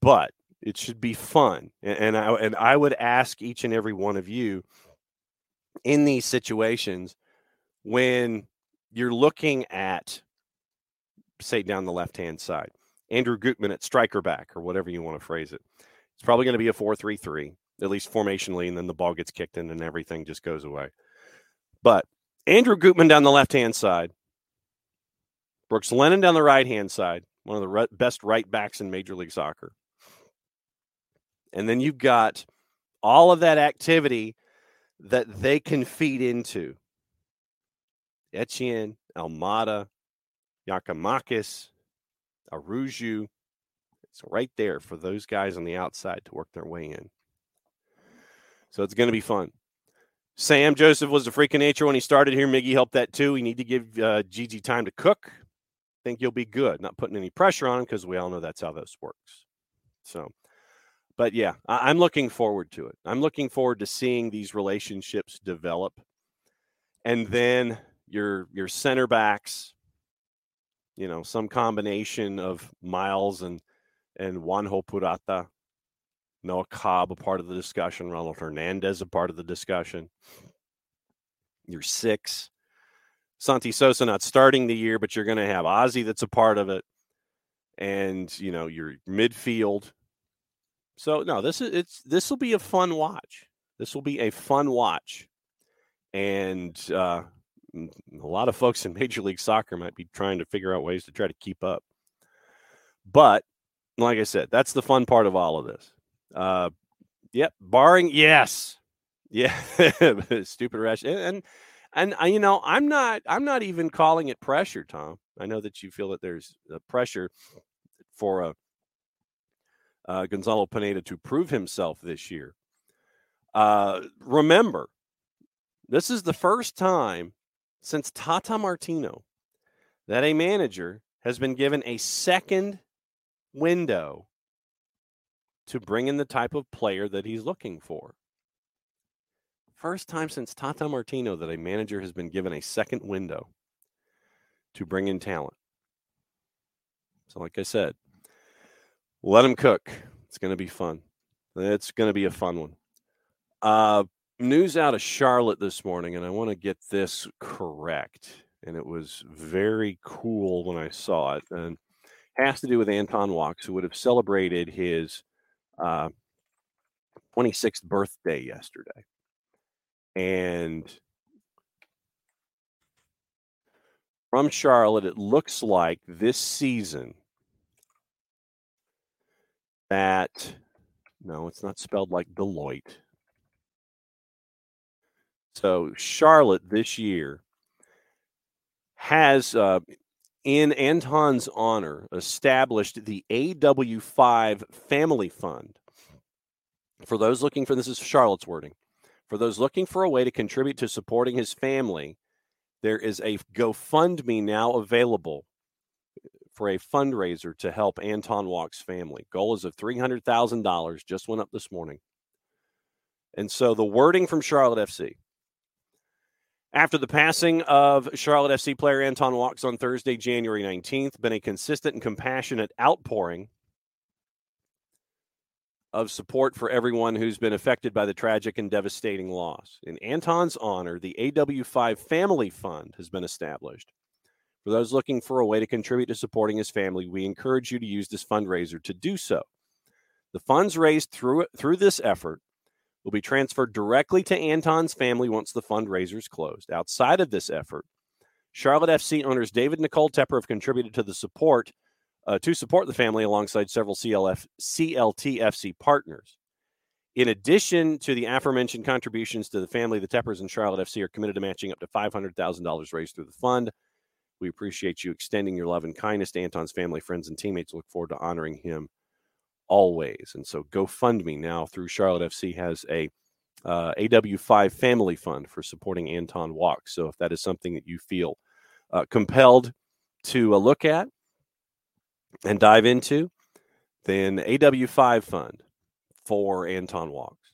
But it should be fun. And I would ask each and every one of you in these situations when you're looking at, say, down the left-hand side, Andrew Gutman at striker back or whatever you want to phrase it. It's probably going to be a 4-3-3, at least formationally, and then the ball gets kicked in and everything just goes away. But Andrew Gutman down the left-hand side, Brooks Lennon down the right-hand side, one of the best right backs in Major League Soccer. And then you've got all of that activity that they can feed into. Etienne, Almada, Yakimakis, Aruju. It's right there for those guys on the outside to work their way in. So it's going to be fun. Sam Joseph was a freak of nature when he started here. Miggy helped that too. We need to give Gigi time to cook. Think you'll be good. Not putting any pressure on him because we all know that's how this works. So, but yeah, I'm looking forward to it. I'm looking forward to seeing these relationships develop. And then your center backs, you know, some combination of Miles and Juanjo Purata, Noah Cobb, a part of the discussion, Ronald Hernandez, a part of the discussion. Your six, Santi Sosa not starting the year, but you're going to have Ozzy that's a part of it. And, you know, your midfield. So, no, this will be a fun watch. This will be a fun watch. And a lot of folks in Major League Soccer might be trying to figure out ways to try to keep up. But, like I said, that's the fun part of all of this. Stupid rush. And you know, I'm not even calling it pressure, Tom. I know that you feel that there's a pressure for Gonzalo Pineda to prove himself this year. Remember, this is the first time since Tata Martino that a manager has been given a second window to bring in the type of player that he's looking for. First time since Tata Martino that a manager has been given a second window to bring in talent. So like I said, let him cook. It's going to be fun. It's going to be a fun one. News out of Charlotte this morning, and I want to get this correct. And it was very cool when I saw it. And it has to do with Anton Walks, who would have celebrated his 26th birthday yesterday. And from Charlotte, it looks like this season that, no, it's not spelled like Deloitte. So Charlotte this year has, in Anton's honor, established the AW5 Family Fund. For those looking for, this is Charlotte's wording, for those looking for a way to contribute to supporting his family, there is a GoFundMe now available for a fundraiser to help Anton Walk's family. Goal is of $300,000, just went up this morning. And so the wording from Charlotte FC. After the passing of Charlotte FC player Anton Walks on Thursday, January 19th, been a consistent and compassionate outpouring of support for everyone who's been affected by the tragic and devastating loss. In Anton's honor, the AW5 Family Fund has been established. For those looking for a way to contribute to supporting his family, we encourage you to use this fundraiser to do so. The funds raised through this effort will be transferred directly to Anton's family once the fundraiser is closed. Outside of this effort, Charlotte FC owners David and Nicole Tepper have contributed to the support to support the family alongside several CLTFC partners. In addition to the aforementioned contributions to the family, the Teppers and Charlotte FC are committed to matching up to $500,000 raised through the fund. We appreciate you extending your love and kindness to Anton's family, friends, and teammates. Look forward to honoring him always. And so GoFundMe now through Charlotte FC has a AW5 Family Fund for supporting Anton Walks. So if that is something that you feel compelled to look at and dive into, then AW5 Fund for Anton Walks.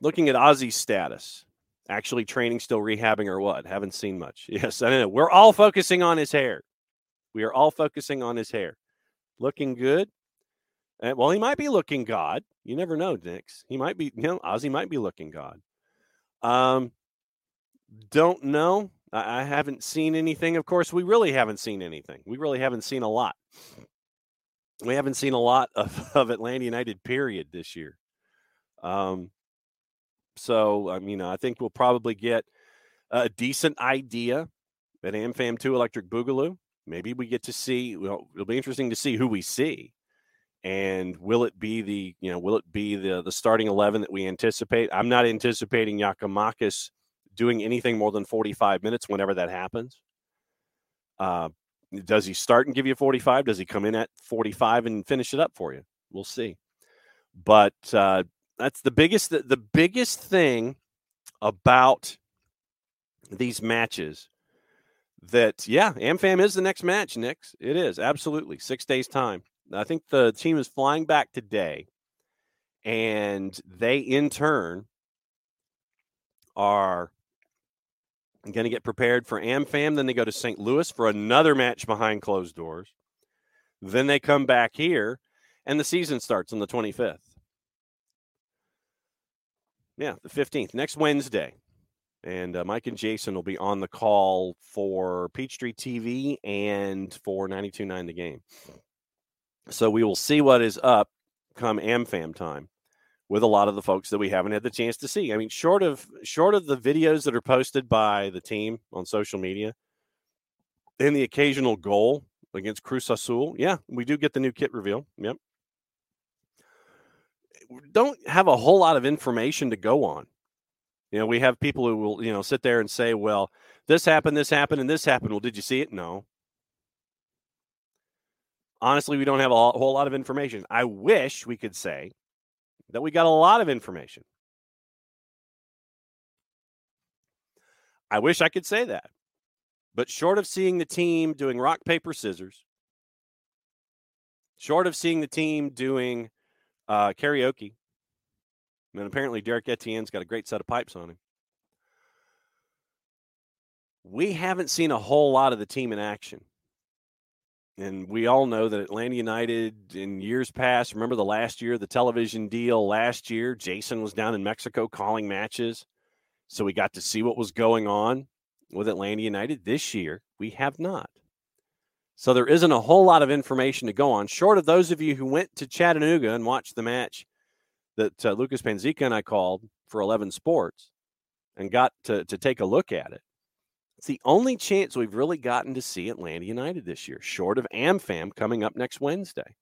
Looking at Ozzy's status, actually training, still rehabbing, or what? Haven't seen much. Yes, I know. We're all focusing on his hair. We are all focusing on his hair. Looking good. And, well, he might be looking God. You never know, Nix. He might be, you know, Ozzy might be looking God. Don't know. I haven't seen anything. Of course, we really haven't seen anything. We really haven't seen a lot. We haven't seen a lot of Atlanta United, period, this year. So, I mean, I think we'll probably get a decent idea at AmFam 2 Electric Boogaloo. Maybe we get to see, well, it'll be interesting to see who we see. And will it be the, you know, will it be the starting 11 that we anticipate? I'm not anticipating Giakoumakis doing anything more than 45 minutes whenever that happens. Does he start and give you 45? Does he come in at 45 and finish it up for you? We'll see. But that's the biggest thing about these matches that, yeah, AmFam is the next match, Nix. It is, absolutely. 6 days' time. I think the team is flying back today, and they, in turn, are and going to get prepared for AmFam. Then they go to St. Louis for another match behind closed doors. Then they come back here, and the season starts on the 25th. Yeah, the 15th, next Wednesday. And Mike and Jason will be on the call for Peachtree TV and for 92.9 The Game. So we will see what is up come AmFam time with a lot of the folks that we haven't had the chance to see. I mean, short of the videos that are posted by the team on social media and the occasional goal against Cruz Azul, yeah, we do get the new kit reveal. Yep. Don't have a whole lot of information to go on. You know, we have people who will, you know, sit there and say, well, this happened, and this happened. Well, did you see it? No. Honestly, we don't have a whole lot of information. I wish we could say that we got a lot of information. I wish I could say that. But short of seeing the team doing rock, paper, scissors, short of seeing the team doing karaoke, and apparently Derek Etienne's got a great set of pipes on him, we haven't seen a whole lot of the team in action. And we all know that Atlanta United in years past, remember the last year, the television deal last year, Jason was down in Mexico calling matches. So we got to see what was going on with Atlanta United. This year, we have not. So there isn't a whole lot of information to go on, short of those of you who went to Chattanooga and watched the match that Lucas Panzica and I called for 11 Sports and got to take a look at it. It's the only chance we've really gotten to see Atlanta United this year, short of AmFam coming up next Wednesday.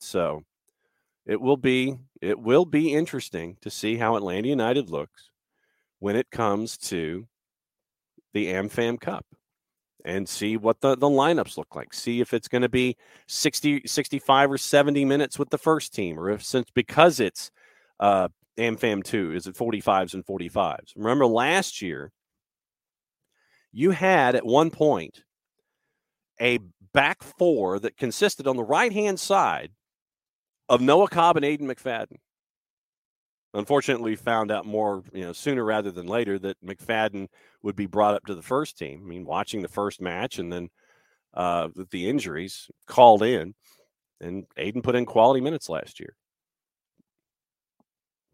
So it will be interesting to see how Atlanta United looks when it comes to the AmFam Cup and see what the lineups look like. See if it's going to be 60, 65, or 70 minutes with the first team, or if, since because it's AmFam 2, is it 45s and 45s? Remember last year, you had, at one point, a back four that consisted on the right-hand side of Noah Cobb and Aiden McFadden. Unfortunately, we found out more, sooner rather than later, that McFadden would be brought up to the first team. I mean, watching the first match and then with the injuries, called in, and Aiden put in quality minutes last year.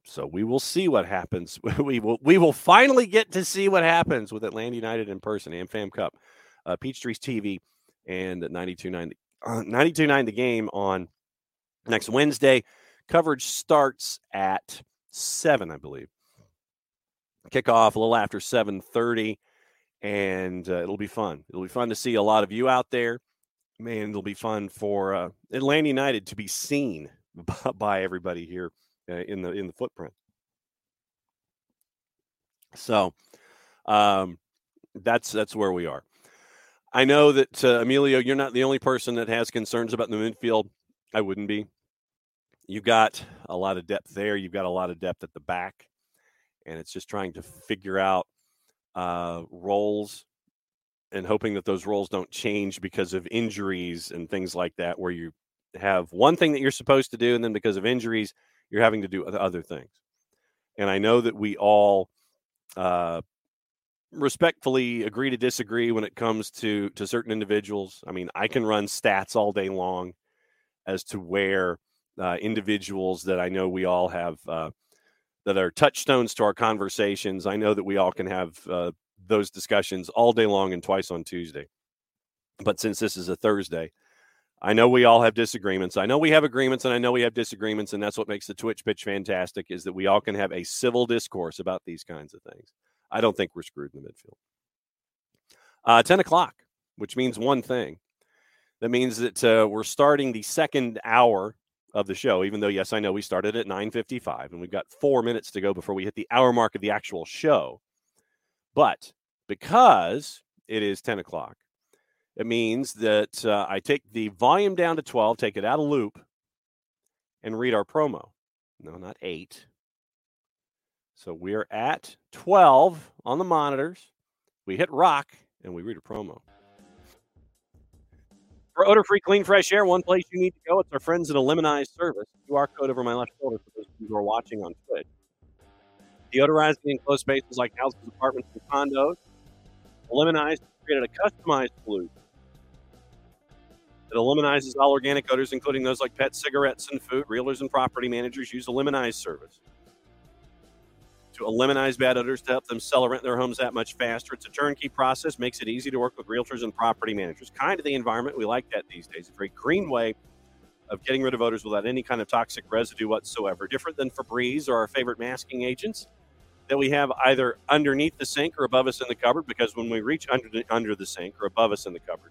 So we will see what happens. We will finally get to see what happens with Atlanta United in person, AmFam Cup, Peachtree's TV, and 92.9 The Game on next Wednesday. Coverage starts at 7, I believe. Kickoff a little after 7:30, and it'll be fun. It'll be fun to see a lot of you out there. Man, it'll be fun for Atlanta United to be seen by everybody here in the footprint. So that's where we are. I know that Emilio, you're not the only person that has concerns about the midfield. I wouldn't be. You've got a lot of depth there. You've got a lot of depth at the back, and it's just trying to figure out roles and hoping that those roles don't change because of injuries and things like that, where you have one thing that you're supposed to do, and then because of injuries, you're having to do other things. And I know that we all respectfully agree to disagree when it comes to certain individuals. I mean, I can run stats all day long as to where individuals that I know we all have that are touchstones to our conversations. I know that we all can have those discussions all day long and twice on Tuesday. But since this is a Thursday, I know we all have disagreements. I know we have agreements, and I know we have disagreements, and that's what makes the Twitch pitch fantastic, is that we all can have a civil discourse about these kinds of things. I don't think we're screwed in the midfield. 10 o'clock, which means one thing. That means that we're starting the second hour of the show, even though, yes, I know we started at 9:55, and we've got 4 minutes to go before we hit the hour mark of the actual show. But because it is 10 o'clock, it means that I take the volume down to 12, take it out of loop, and read our promo. No, not 8. So we're at 12 on the monitors. We hit rock, and we read a promo. For odor-free, clean, fresh air, one place you need to go, it's our friends at Eliminize Service. QR code over my left shoulder for those of you who are watching on Twitch. Deodorizing enclosed spaces like houses, apartments, and condos. Eliminize created a customized solution that eliminizes all organic odors, including those like pet cigarettes and food. Realtors and property managers use Eliminize service to eliminate bad odors to help them sell or rent their homes that much faster. It's a turnkey process, makes it easy to work with realtors and property managers. Kind of the environment we like that these days. A very green way of getting rid of odors without any kind of toxic residue whatsoever. Different than Febreze or our favorite masking agents that we have either underneath the sink or above us in the cupboard, because when we reach under the sink or above us in the cupboard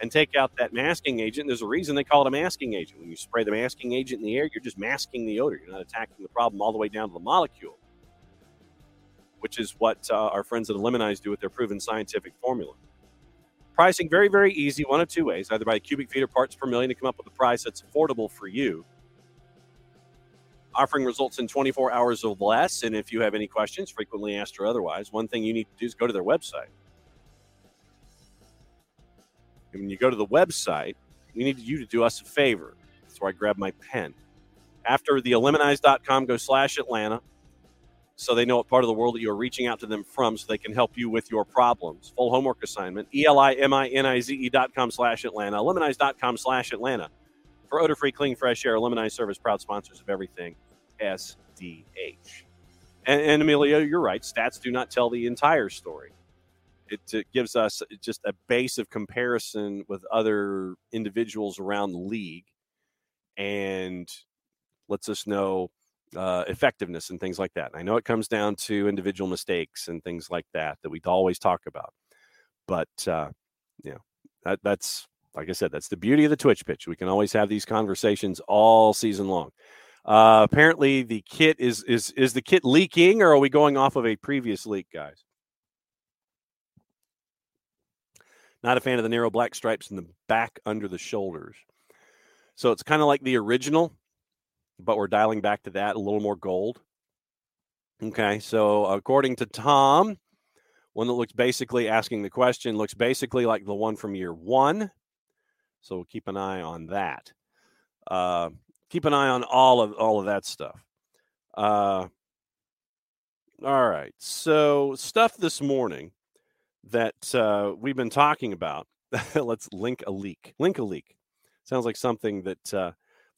and take out that masking agent, there's a reason they call it a masking agent. When you spray the masking agent in the air, you're just masking the odor. You're not attacking the problem all the way down to the molecule, which is what our friends at Eliminize do with their proven scientific formula. Pricing, very, very easy, one of two ways, either by cubic feet or parts per million to come up with a price that's affordable for you. Offering results in 24 hours or less, and if you have any questions, frequently asked or otherwise, one thing you need to do is go to their website. And when you go to the website, we need you to do us a favor. That's where I grab my pen. After the Eliminize.com, go /Atlanta. So they know what part of the world that you're reaching out to them from, so they can help you with your problems. Full homework assignment, eliminize.com /Atlanta, eliminize.com /Atlanta. For odor-free, clean, fresh air, Eliminize service, proud sponsors of everything SDH. And Emilio, you're right. Stats do not tell the entire story. It gives us just a base of comparison with other individuals around the league and lets us know effectiveness and things like that. And I know it comes down to individual mistakes and things like that that we always talk about. But, you know, that's, like I said, that's the beauty of the Twitch pitch. We can always have these conversations all season long. Apparently the kit is the kit leaking, or are we going off of a previous leak, guys? Not a fan of the narrow black stripes in the back under the shoulders. So it's kind of like the original, but we're dialing back to that, a little more gold. Okay, so according to Tom, one that looks basically asking the question looks basically like the one from year one. So we'll keep an eye on that. Keep an eye on all of that stuff. All right, so stuff this morning that we've been talking about. Let's link a leak. Link a leak. Sounds like something that...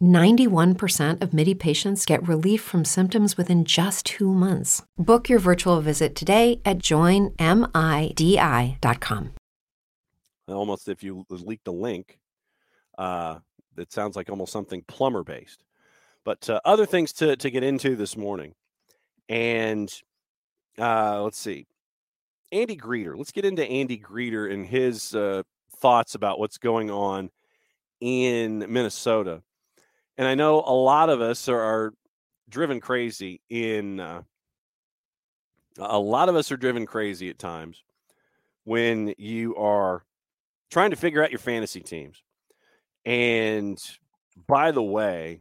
91% of MIDI patients get relief from symptoms within just 2 months. Book your virtual visit today at joinmidi.com. Almost, if you leaked a link, it sounds like almost something plumber-based. But other things to get into this morning. And let's see. Andy Greeter. Let's get into Andy Greeter and his thoughts about what's going on in Minnesota. And I know a lot of us are driven crazy at times when you are trying to figure out your fantasy teams. And by the way,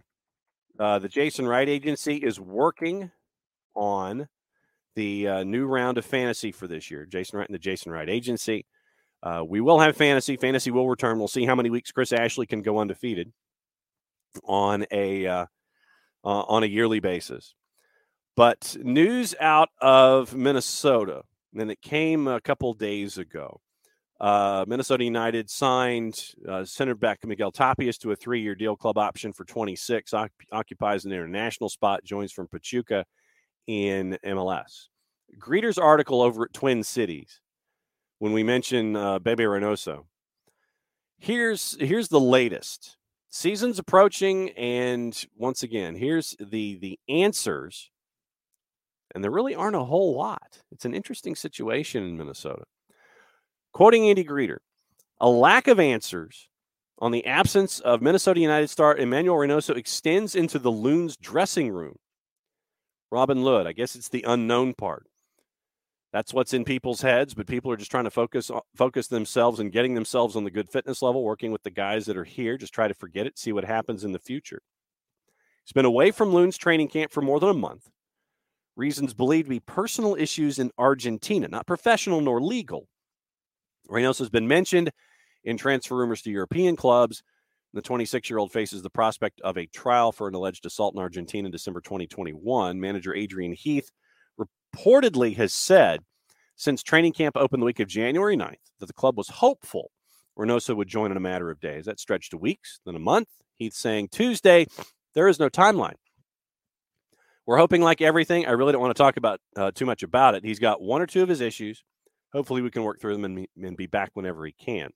the Jason Wright Agency is working on the new round of fantasy for this year. Jason Wright and the Jason Wright Agency. We will have fantasy. Fantasy will return. We'll see how many weeks Chris Ashley can go undefeated on a yearly basis. But news out of Minnesota, and it came a couple days ago. Minnesota United signed center back Miguel Tapias to a 3-year deal, club option for 26, occupies an international spot, joins from Pachuca in MLS. Greeter's article over at Twin Cities, when we mention Bebe Reynoso, here's the latest. Season's approaching, and once again, here's the answers, and there really aren't a whole lot. It's an interesting situation in Minnesota. Quoting Andy Greeter, a lack of answers on the absence of Minnesota United star Emmanuel Reynoso extends into the Loons' dressing room. Robin Lud, I guess it's the unknown part. That's what's in people's heads, but people are just trying to focus themselves and getting themselves on the good fitness level, working with the guys that are here. Just try to forget it, see what happens in the future. He's been away from Loons training camp for more than a month. Reasons believed to be personal issues in Argentina, not professional nor legal. Reynoso has been mentioned in transfer rumors to European clubs. The 26-year-old faces the prospect of a trial for an alleged assault in Argentina in December 2021. Manager Adrian Heath reportedly has said since training camp opened the week of January 9th that the club was hopeful Reynoso would join in a matter of days. That stretched to weeks, then a month. Heath saying Tuesday, there is no timeline. We're hoping like everything. I really don't want to talk about too much about it. He's got one or two of his issues. Hopefully we can work through them and be back whenever he can.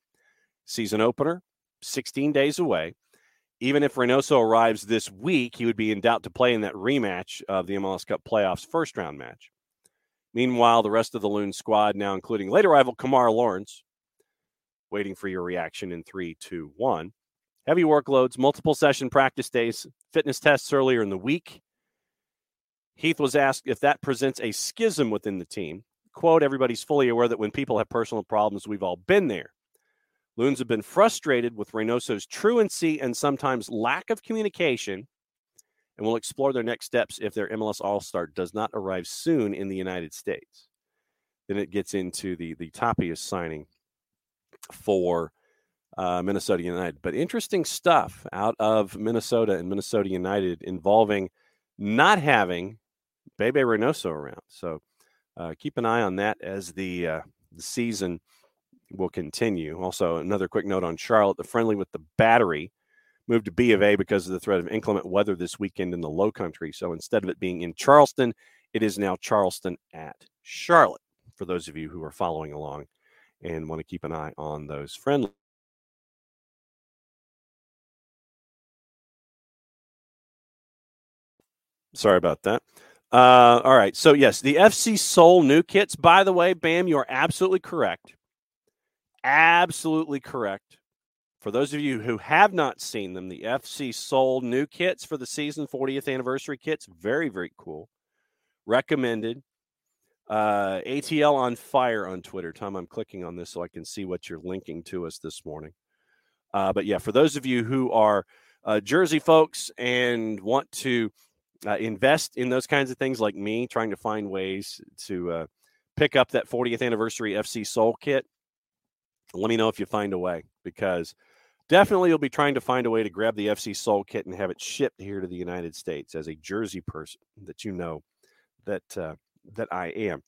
Season opener, 16 days away. Even if Reynoso arrives this week, he would be in doubt to play in that rematch of the MLS Cup playoffs first-round match. Meanwhile, the rest of the Loon squad, now including late arrival Kamar Lawrence, waiting for your reaction in 3, 2, 1. Heavy workloads, multiple session practice days, fitness tests earlier in the week. Heath was asked if that presents a schism within the team. Quote, everybody's fully aware that when people have personal problems, we've all been there. Loons have been frustrated with Reynoso's truancy and sometimes lack of communication, and will explore their next steps if their MLS All-Star does not arrive soon in the United States. Then it gets into the Tapias signing for Minnesota United. But interesting stuff out of Minnesota and Minnesota United involving not having Bebe Reynoso around. So, keep an eye on that as the season will continue. Also, another quick note on Charlotte. The friendly with the Battery moved to B of A because of the threat of inclement weather this weekend in the Low Country. So instead of it being in Charleston, it is now Charleston at Charlotte, for those of you who are following along and want to keep an eye on those friendly. Sorry about that. All right. So, yes, the FC Seoul new kits, by the way, Bam, you're absolutely correct. Absolutely correct. For those of you who have not seen them, the FC Seoul new kits for the season, 40th anniversary kits, very, very cool. Recommended. ATL on fire on Twitter. Tom, I'm clicking on this so I can see what you're linking to us this morning. But, yeah, for those of you who are Jersey folks and want to invest in those kinds of things like me, trying to find ways to pick up that 40th anniversary FC Seoul kit, let me know if you find a way, because definitely you'll be trying to find a way to grab the FC Seoul kit and have it shipped here to the United States as a Jersey person that you know that I am.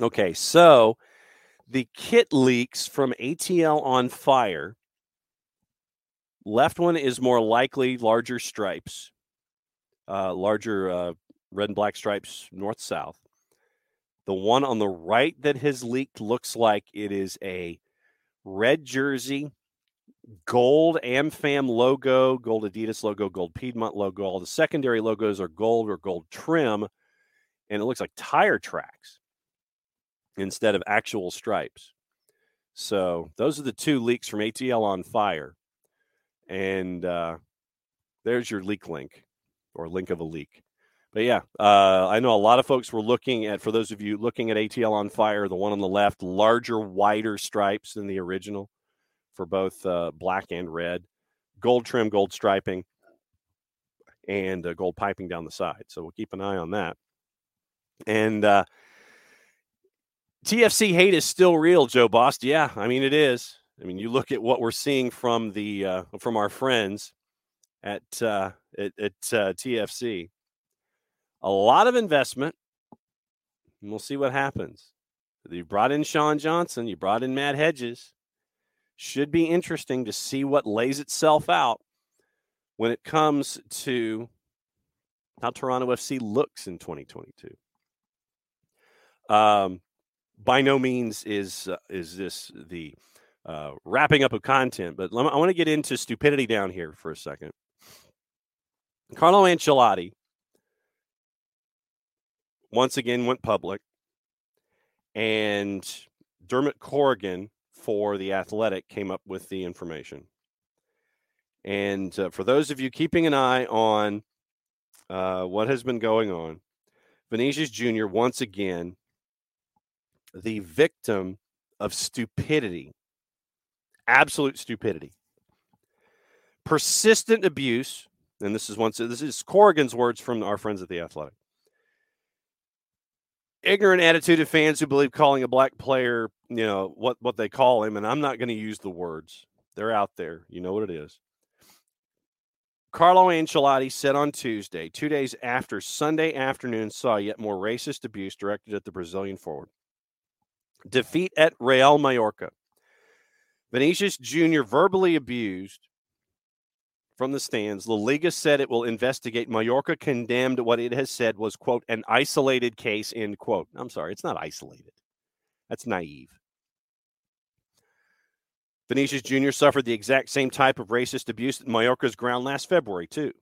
Okay, so the kit leaks from ATL on fire. Left one is more likely larger stripes. Larger red and black stripes, north-south. The one on the right that has leaked looks like it is a red jersey, gold AmFam logo, gold Adidas logo, gold Piedmont logo. All the secondary logos are gold or gold trim, and it looks like tire tracks instead of actual stripes. So those are the two leaks from ATL on fire. And there's your leak link. Or link of a leak. But yeah, I know a lot of folks were looking at, for those of you looking at ATL on fire, the one on the left, larger, wider stripes than the original for both black and red, gold trim, gold striping, and gold piping down the side. So we'll keep an eye on that. And TFC hate is still real, Joe Bost. Yeah, I mean, it is. I mean, you look at what we're seeing from the from our friends at TFC. A lot of investment, and we'll see what happens. You brought in Sean Johnson. You brought in Matt Hedges. Should be interesting to see what lays itself out when it comes to how Toronto FC looks in 2022. By no means is this the wrapping up of content, but I want to get into stupidity down here for a second. Carlo Ancelotti once again went public, and Dermot Corrigan for The Athletic came up with the information. And for those of you keeping an eye on what has been going on, Vinicius Jr., once again, the victim of stupidity, absolute stupidity, persistent abuse. And this is Corrigan's words from our friends at The Athletic. Ignorant attitude of fans who believe calling a black player, you know, what they call him, and I'm not going to use the words. They're out there. You know what it is. Carlo Ancelotti said on Tuesday, 2 days after Sunday afternoon saw yet more racist abuse directed at the Brazilian forward. Defeat at Real Mallorca. Vinicius Jr. verbally abused from the stands. La Liga said it will investigate. Mallorca condemned what it has said was, quote, an isolated case, end quote. I'm sorry, it's not isolated. That's naive. Vinicius Jr. suffered the exact same type of racist abuse at Mallorca's ground last February, too.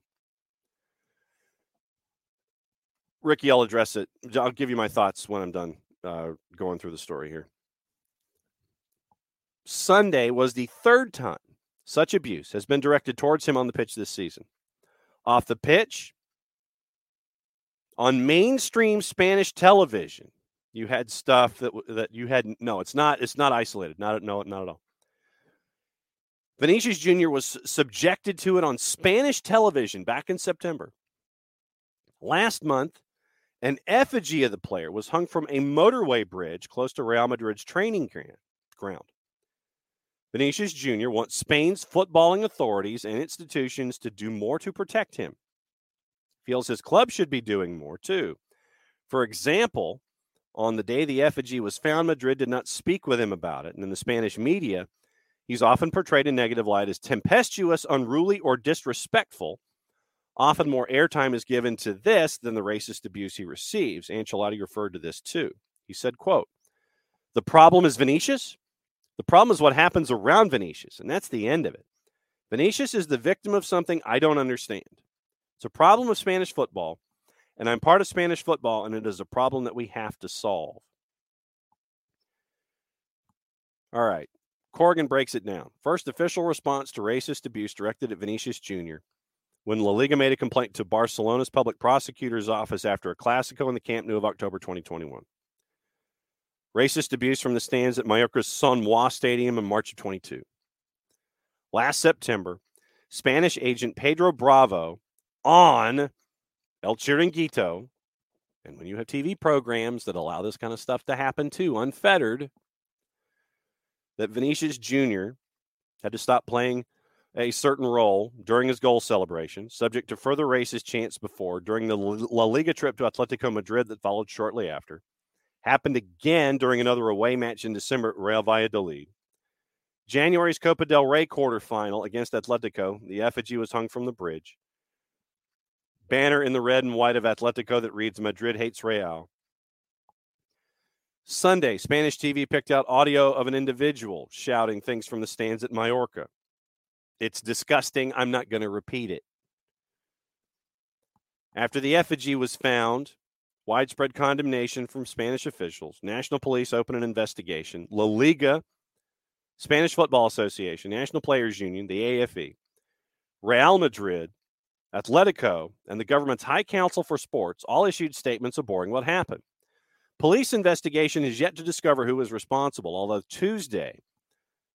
Ricky, I'll address it. I'll give you my thoughts when I'm done going through the story here. Sunday was the third time such abuse has been directed towards him on the pitch this season. Off the pitch, on mainstream Spanish television, you had stuff that you had. No, it's not isolated. Not at all. Vinicius Jr. was subjected to it on Spanish television back in September. Last month, an effigy of the player was hung from a motorway bridge close to Real Madrid's training ground. Vinicius Jr. wants Spain's footballing authorities and institutions to do more to protect him. Feels his club should be doing more, too. For example, on the day the effigy was found, Madrid did not speak with him about it, and in the Spanish media, he's often portrayed in negative light as tempestuous, unruly, or disrespectful. Often more airtime is given to this than the racist abuse he receives. Ancelotti referred to this too. He said, quote, the problem is Vinicius. The problem is what happens around Vinicius, and that's the end of it. Vinicius is the victim of something I don't understand. It's a problem of Spanish football, and I'm part of Spanish football, and it is a problem that we have to solve. All right. Corrigan breaks it down. First official response to racist abuse directed at Vinicius Jr. when La Liga made a complaint to Barcelona's public prosecutor's office after a Clásico in the Camp Nou of October 2021. Racist abuse from the stands at Mallorca's Son Moix Stadium in March of 22. Last September, Spanish agent Pedro Bravo on El Chiringuito, and when you have TV programs that allow this kind of stuff to happen too, unfettered, that Vinicius Jr. had to stop playing a certain role during his goal celebration, subject to further racist chants before, during the La Liga trip to Atletico Madrid that followed shortly after, happened again during another away match in December at Real Valladolid. January's Copa del Rey quarterfinal against Atletico, the effigy was hung from the bridge. Banner in the red and white of Atletico that reads, Madrid hates Real. Sunday, Spanish TV picked out audio of an individual shouting things from the stands at Mallorca. It's disgusting. I'm not going to repeat it. After the effigy was found, widespread condemnation from Spanish officials. National Police opened an investigation. La Liga, Spanish Football Association, National Players Union, the AFE, Real Madrid, Atletico, and the government's High Council for Sports all issued statements abhorring what happened. Police investigation is yet to discover who was responsible, although Tuesday,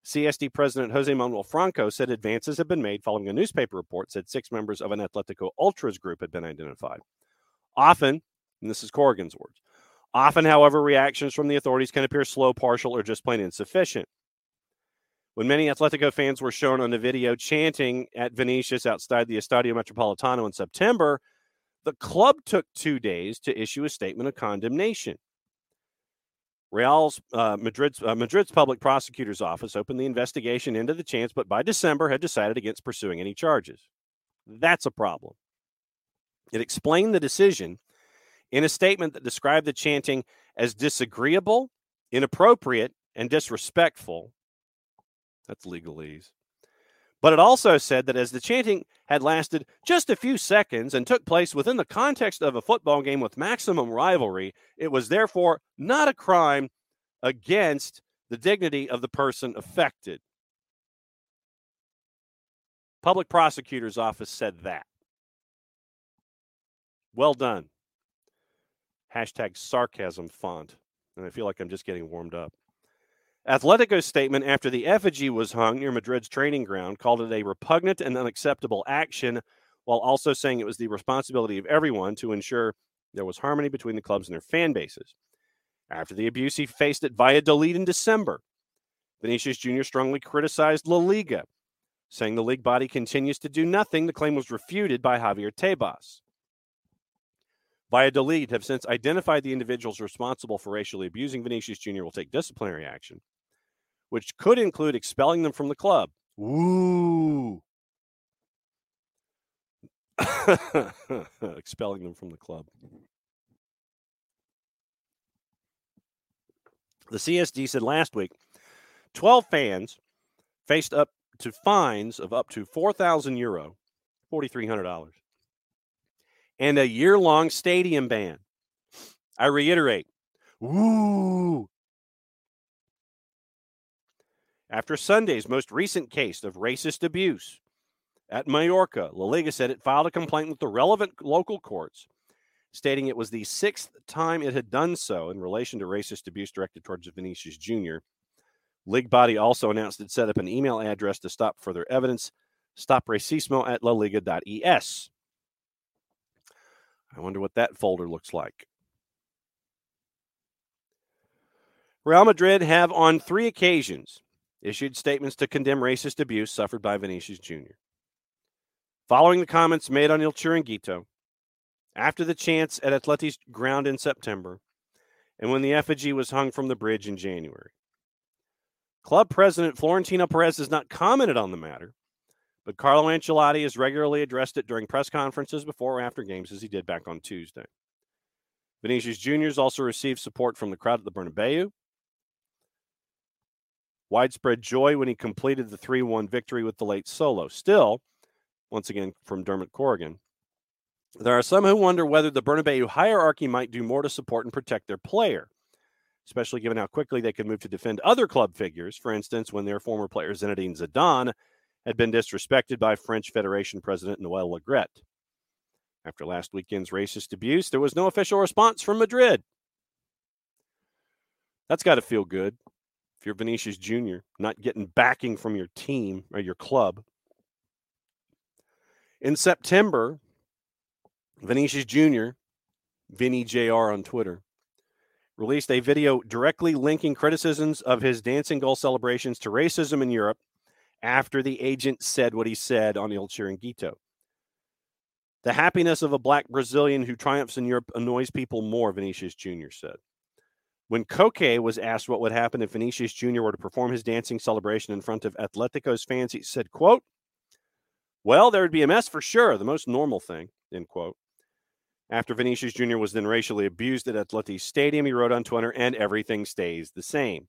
CSD President Jose Manuel Franco said advances have been made following a newspaper report said 6 members of an Atletico Ultras group had been identified. Often, and this is Corrigan's words, Often, however, reactions from the authorities can appear slow, partial, or just plain insufficient. When many Atletico fans were shown on the video chanting at Vinicius outside the Estadio Metropolitano in September, the club took 2 days to issue a statement of condemnation. Real's Madrid's public prosecutor's office opened the investigation into the chants, but by December had decided against pursuing any charges. That's a problem. It explained the decision in a statement that described the chanting as disagreeable, inappropriate, and disrespectful. That's legalese. But it also said that as the chanting had lasted just a few seconds and took place within the context of a football game with maximum rivalry, it was therefore not a crime against the dignity of the person affected. Public prosecutor's office said that. Well done. Hashtag sarcasm font. And I feel like I'm just getting warmed up. Atletico's statement after the effigy was hung near Madrid's training ground called it a repugnant and unacceptable action, while also saying it was the responsibility of everyone to ensure there was harmony between the clubs and their fan bases. After the abuse he faced at Valladolid in December, Vinicius Jr. strongly criticized La Liga, saying the league body continues to do nothing. The claim was refuted by Javier Tebas. Valladolid have since identified the individuals responsible for racially abusing Vinicius Jr. will take disciplinary action, which could include expelling them from the club. Ooh. Expelling them from the club. The CSD said last week, 12 fans faced up to fines of up to €4,000, $4,300, and a year-long stadium ban. I reiterate, woo! After Sunday's most recent case of racist abuse at Mallorca, La Liga said it filed a complaint with the relevant local courts, stating it was the 6th time it had done so in relation to racist abuse directed towards Vinicius Jr. League body also announced it set up an email address to stop further evidence, stopracismo@laliga.es. I wonder what that folder looks like. Real Madrid have on 3 occasions issued statements to condemn racist abuse suffered by Vinicius Jr. Following the comments made on Il Chiringuito, after the chants at Atleti's ground in September, and when the effigy was hung from the bridge in January. Club president Florentino Perez has not commented on the matter, but Carlo Ancelotti has regularly addressed it during press conferences before or after games, as he did back on Tuesday. Vinicius Jr. has also received support from the crowd at the Bernabeu. Widespread joy when he completed the 3-1 victory with the late solo. Still, once again from Dermot Corrigan, there are some who wonder whether the Bernabeu hierarchy might do more to support and protect their player, especially given how quickly they can move to defend other club figures, for instance, when their former player Zinedine Zidane had been disrespected by French Federation President Noël Legret. After last weekend's racist abuse, there was no official response from Madrid. That's got to feel good if you're Vinicius Jr., not getting backing from your team or your club. In September, Vinicius Jr., Vinny Jr. on Twitter, released a video directly linking criticisms of his dancing goal celebrations to racism in Europe, after the agent said what he said on Il Chiringuito. The happiness of a black Brazilian who triumphs in Europe annoys people more, Vinicius Jr. said. When Koke was asked what would happen if Vinicius Jr. were to perform his dancing celebration in front of Atletico's fans, he said, quote, well, there would be a mess for sure, the most normal thing, end quote. After Vinicius Jr. was then racially abused at Atleti Stadium, he wrote on Twitter, and everything stays the same.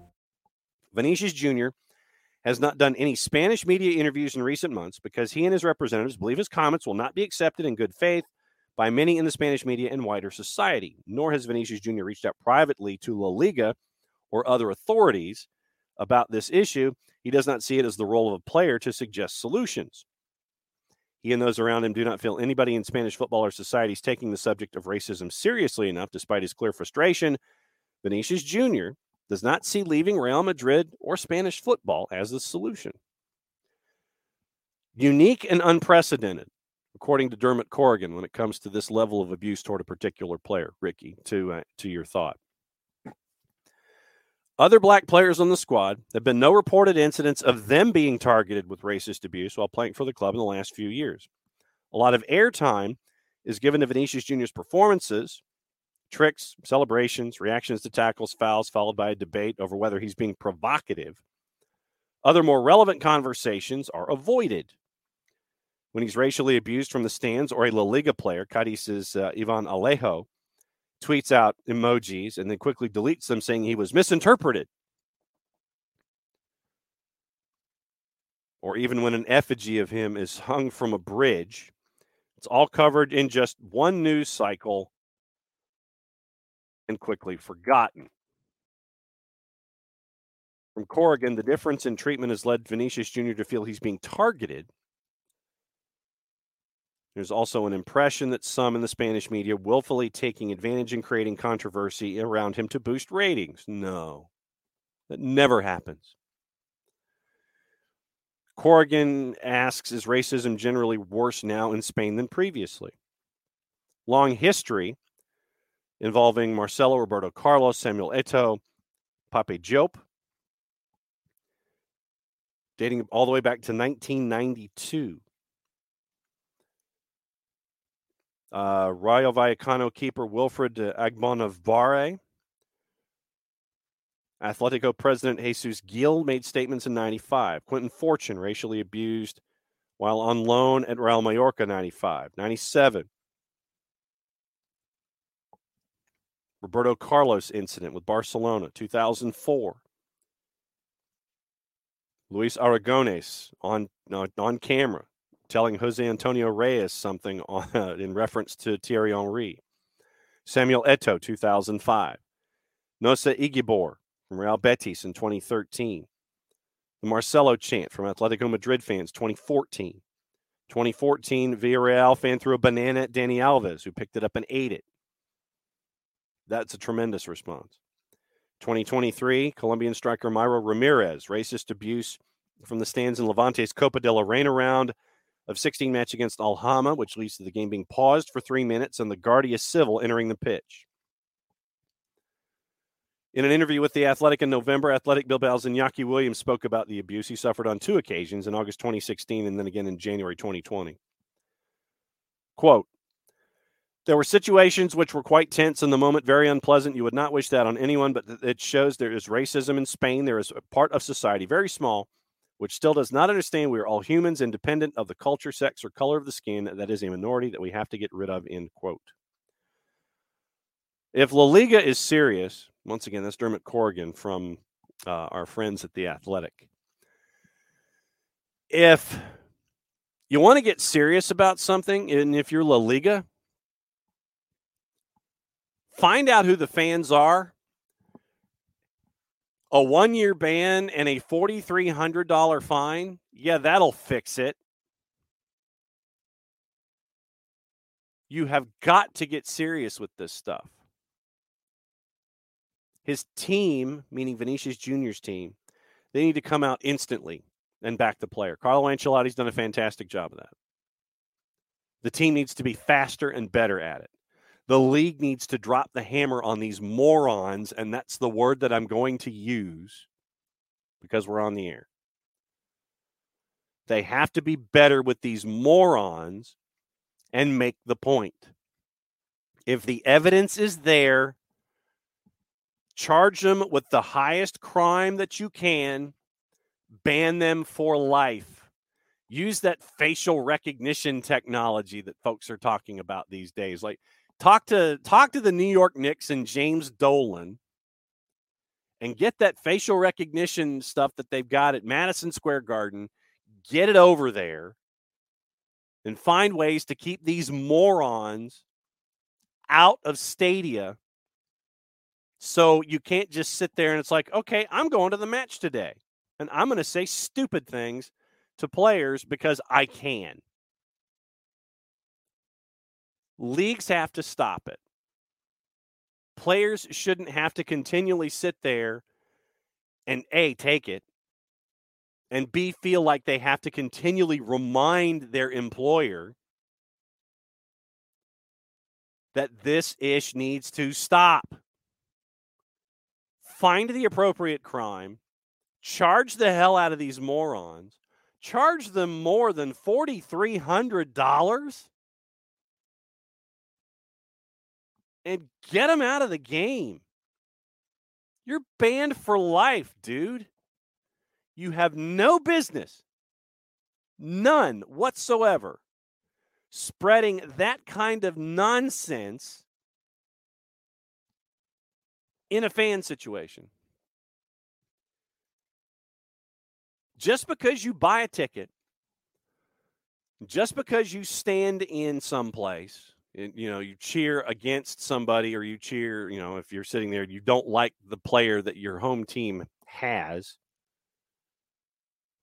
Venetius Jr. has not done any Spanish media interviews in recent months because he and his representatives believe his comments will not be accepted in good faith by many in the Spanish media and wider society. Nor has Venetius Jr. reached out privately to La Liga or other authorities about this issue. He does not see it as the role of a player to suggest solutions. He and those around him do not feel anybody in Spanish football or society is taking the subject of racism seriously enough, despite his clear frustration. Venetius Jr. does not see leaving Real Madrid or Spanish football as the solution. Unique and unprecedented, according to Dermot Corrigan, when it comes to this level of abuse toward a particular player. Ricky, to your thought. Other black players on the squad, there have been no reported incidents of them being targeted with racist abuse while playing for the club in the last few years. A lot of airtime is given to Vinicius Jr.'s performances, tricks, celebrations, reactions to tackles, fouls, followed by a debate over whether he's being provocative. Other more relevant conversations are avoided. When he's racially abused from the stands or a La Liga player, Cadiz's Ivan Alejo tweets out emojis and then quickly deletes them, saying he was misinterpreted. Or even when an effigy of him is hung from a bridge, it's all covered in just one news cycle and quickly forgotten. From Corrigan, the difference in treatment has led Vinicius Jr. to feel he's being targeted. There's also an impression that some in the Spanish media willfully taking advantage and creating controversy around him to boost ratings. No, that never happens. Corrigan asks, is racism generally worse now in Spain than previously? Long history involving Marcelo, Roberto Carlos, Samuel Eto'o, Pape Diop, dating all the way back to 1992. Rayo Vallecano keeper Wilfred Agbonavare. Atletico president Jesus Gil made statements in 95. Quentin Fortune racially abused while on loan at Real Mallorca, 95. 97. Roberto Carlos incident with Barcelona, 2004. Luis Aragonés on camera, telling Jose Antonio Reyes something in reference to Thierry Henry. Samuel Eto'o, 2005. Nosa Igibor from Real Betis in 2013. The Marcelo chant from Atletico Madrid fans, 2014. 2014, Villarreal fan threw a banana at Dani Alves, who picked it up and ate it. That's a tremendous response. 2023, Colombian striker Mayra Ramirez, racist abuse from the stands in Levante's Copa de la Reina round of 16 match against Alhama, which leads to the game being paused for 3 minutes and the Guardia Civil entering the pitch. In an interview with The Athletic in November, Athletic Bilbao's Iñaki Williams spoke about the abuse he suffered on 2 occasions, in August 2016 and then again in January 2020. Quote, there were situations which were quite tense in the moment, very unpleasant. You would not wish that on anyone, but it shows there is racism in Spain. There is a part of society, very small, which still does not understand we are all humans, independent of the culture, sex, or color of the skin. That is a minority that we have to get rid of, end quote. If La Liga is serious, once again, that's Dermot Corrigan from our friends at The Athletic. If you want to get serious about something, and if you're La Liga, find out who the fans are. A 1-year ban and a $4,300 fine? Yeah, that'll fix it. You have got to get serious with this stuff. His team, meaning Vinicius Jr.'s team, they need to come out instantly and back the player. Carlo Ancelotti's done a fantastic job of that. The team needs to be faster and better at it. The league needs to drop the hammer on these morons, and that's the word that I'm going to use because we're on the air. They have to be better with these morons and make the point. If the evidence is there, charge them with the highest crime that you can, ban them for life. Use that facial recognition technology that folks are talking about these days. Like, talk to the New York Knicks and James Dolan and get that facial recognition stuff that they've got at Madison Square Garden. Get it over there and find ways to keep these morons out of stadia, so you can't just sit there and it's like, okay, I'm going to the match today and I'm going to say stupid things to players because I can. Leagues have to stop it. Players shouldn't have to continually sit there and A, take it, and B, feel like they have to continually remind their employer that this ish needs to stop. Find the appropriate crime. Charge the hell out of these morons. Charge them more than $4,300 and get them out of the game. You're banned for life, dude. You have no business, none whatsoever, spreading that kind of nonsense in a fan situation. Just because you buy a ticket, just because you stand in someplace, you know, you cheer against somebody, or you cheer, you know, if you're sitting there, you don't like the player that your home team has.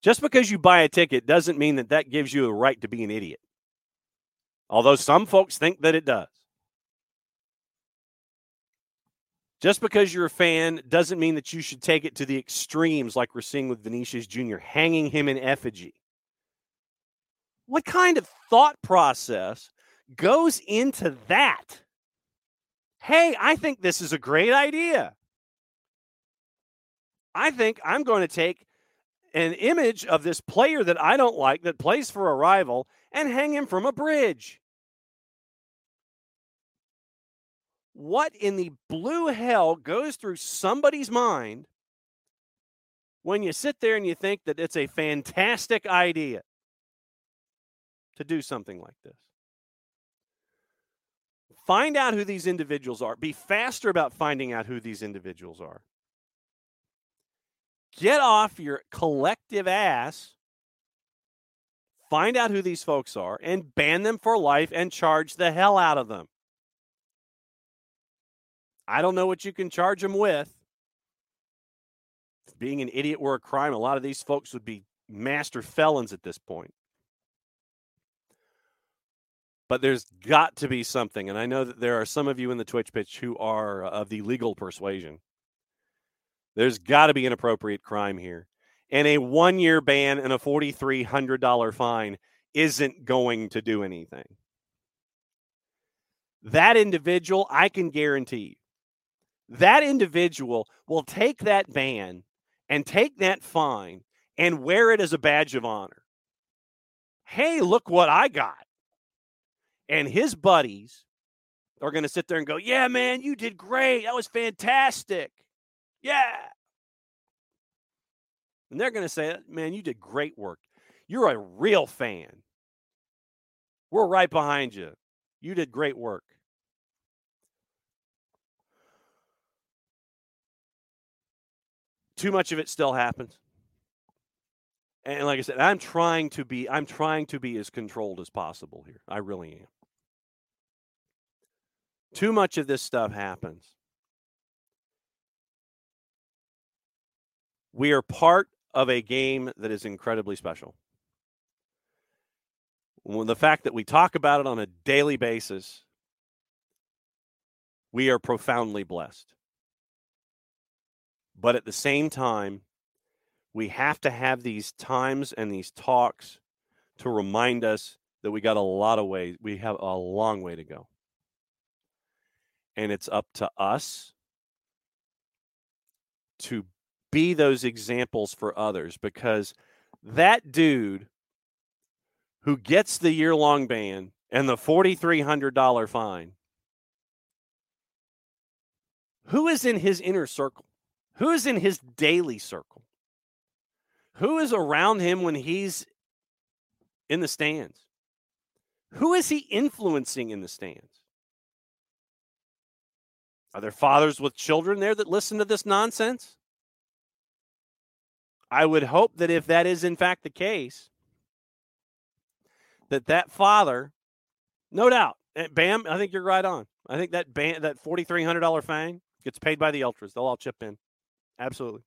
Just because you buy a ticket doesn't mean that that gives you a right to be an idiot. Although some folks think that it does. Just because you're a fan doesn't mean that you should take it to the extremes like we're seeing with Vinicius Jr., hanging him in effigy. What kind of thought process goes into that? Hey, I think this is a great idea. I think I'm going to take an image of this player that I don't like that plays for a rival and hang him from a bridge. What in the blue hell goes through somebody's mind when you sit there and you think that it's a fantastic idea to do something like this? Find out who these individuals are. Be faster about finding out who these individuals are. Get off your collective ass. Find out who these folks are and ban them for life and charge the hell out of them. I don't know what you can charge them with. If being an idiot were a crime, a lot of these folks would be master felons at this point. But there's got to be something, and I know that there are some of you in the Twitch Pitch who are of the legal persuasion. There's got to be an appropriate crime here. And a 1-year ban and a $4,300 fine isn't going to do anything. That individual, I can guarantee you, that individual will take that ban and take that fine and wear it as a badge of honor. Hey, look what I got. And his buddies are going to sit there and go, yeah, man, you did great. That was fantastic. Yeah. And they're going to say, man, you did great work. You're a real fan. We're right behind you. You did great work. Too much of it still happens. And like I said, I'm trying to be as controlled as possible here. I really am. Too much of this stuff happens. We are part of a game that is incredibly special. The fact that we talk about it on a daily basis, we are profoundly blessed. But at the same time, we have to have these times and these talks to remind us that we got a lot of ways. We have a long way to go. And it's up to us to be those examples for others, because that dude who gets the year-long ban and the $4,300 fine Who is in his inner circle? Who is in his daily circle? Who is around him when he's in the stands? Who is he influencing in the stands? Are there fathers with children there that listen to this nonsense? I would hope that if that is in fact the case, that father, no doubt, Bam, I think you're right on. I think that Bam, that $4,300 fine gets paid by the ultras. They'll all chip in. Absolutely.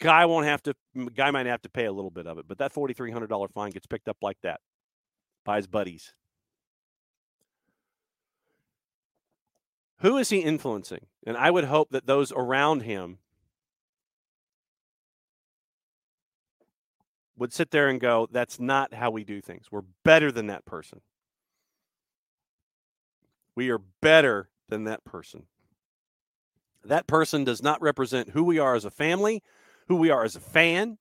Guy might have to pay a little bit of it, but that $4,300 fine gets picked up like that by his buddies. Who is he influencing? And I would hope that those around him would sit there and go, that's not how we do things. We're better than that person. We are better than that person. That person does not represent who we are as a family, who we are as a fan.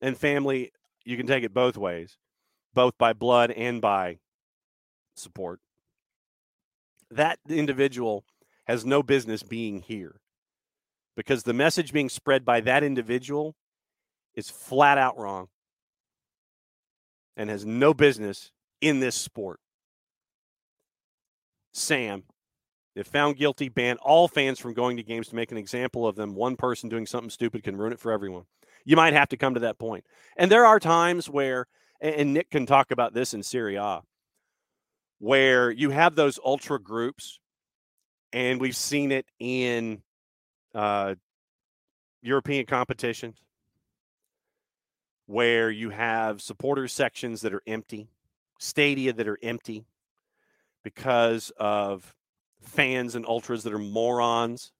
And family, you can take it both ways, both by blood and by support. That individual has no business being here because the message being spread by that individual is flat out wrong and has no business in this sport. Sam, if found guilty, ban all fans from going to games to make an example of them. One person doing something stupid can ruin it for everyone. You might have to come to that point. And there are times where, and Nick can talk about this in Serie A, where you have those ultra groups, and we've seen it in European competitions, where you have supporter sections that are empty, stadia that are empty because of fans and ultras that are morons.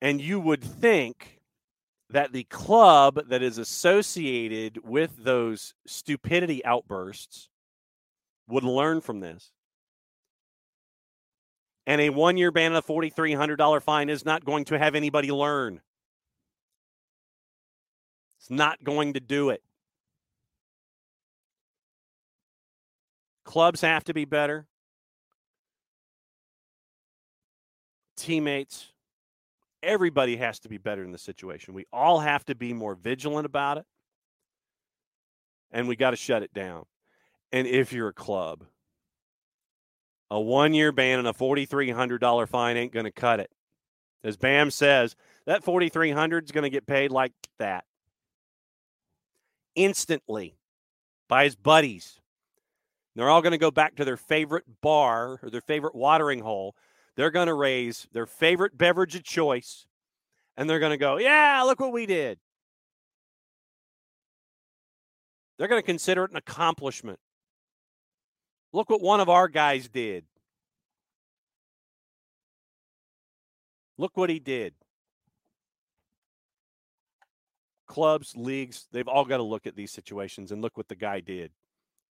And you would think that the club that is associated with those stupidity outbursts would learn from this. And a one-year ban and a $4,300 fine is not going to have anybody learn. It's not going to do it. Clubs have to be better. Teammates, everybody has to be better in the situation. We all have to be more vigilant about it. And we got to shut it down. And if you're a club, a one-year ban and a $4,300 fine ain't going to cut it. As Bam says, that $4,300 is going to get paid like that. Instantly by his buddies. They're all going to go back to their favorite bar or their favorite watering hole. They're going to raise their favorite beverage of choice, and they're going to go, yeah, look what we did. They're going to consider it an accomplishment. Look what one of our guys did. Look what he did. Clubs, leagues, they've all got to look at these situations and look what the guy did.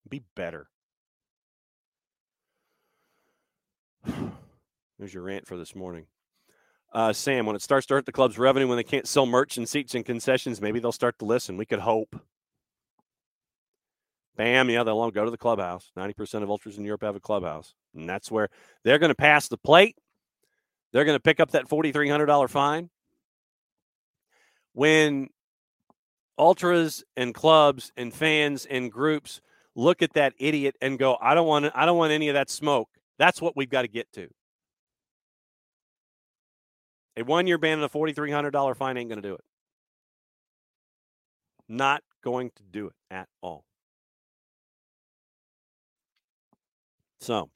Be better. There's your rant for this morning. Sam, when it starts to hurt the club's revenue, when they can't sell merch and seats and concessions, maybe they'll start to listen. We could hope. Bam, yeah, they'll all go to the clubhouse. 90% of ultras in Europe have a clubhouse. And that's where they're going to pass the plate. They're going to pick up that $4,300 fine. When ultras and clubs and fans and groups look at that idiot and go, I don't want any of that smoke. That's what we've got to get to. A one-year ban and a $4,300 fine ain't going to do it. Not going to do it at all. So,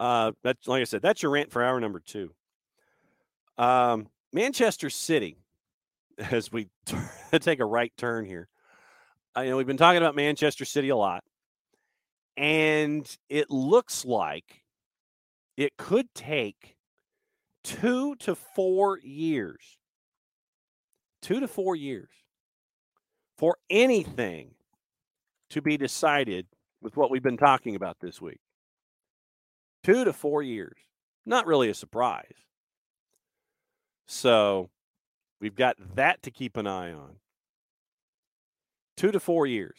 that's, like I said, that's your rant for hour number 2. Manchester City, as we take a right turn here. We've been talking about Manchester City a lot, and it looks like it could take 2 to 4 years for anything to be decided with what we've been talking about this week. 2 to 4 years. Not really a surprise. So we've got that to keep an eye on. 2 to 4 years.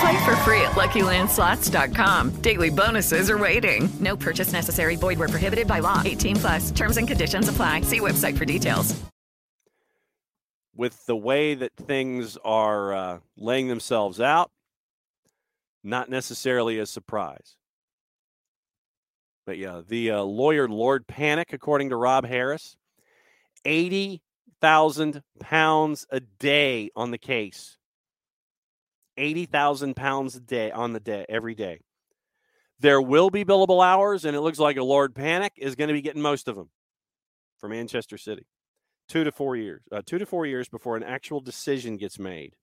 Play for free at LuckyLandSlots.com. Daily bonuses are waiting. No purchase necessary. Void where prohibited by law. 18+. Terms and conditions apply. See website for details. With the way that things are laying themselves out, not necessarily a surprise. But yeah, the lawyer Lord Panic, according to Rob Harris, 80,000 pounds a day on the case. 80,000 pounds a day on the day, every day. There will be billable hours, and it looks like a Lord Panic is going to be getting most of them for Manchester City. 2 to 4 years before an actual decision gets made.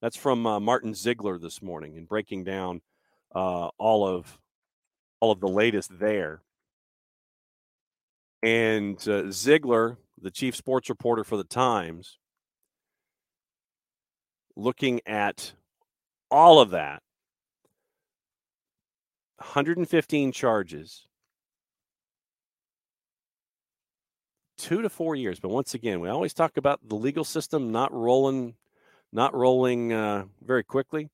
That's from Martin Ziegler this morning and breaking down all of the latest there. And Ziegler, the chief sports reporter for the Times, looking at all of that, 115 charges, 2 to 4 years. But once again, we always talk about the legal system not rolling very quickly.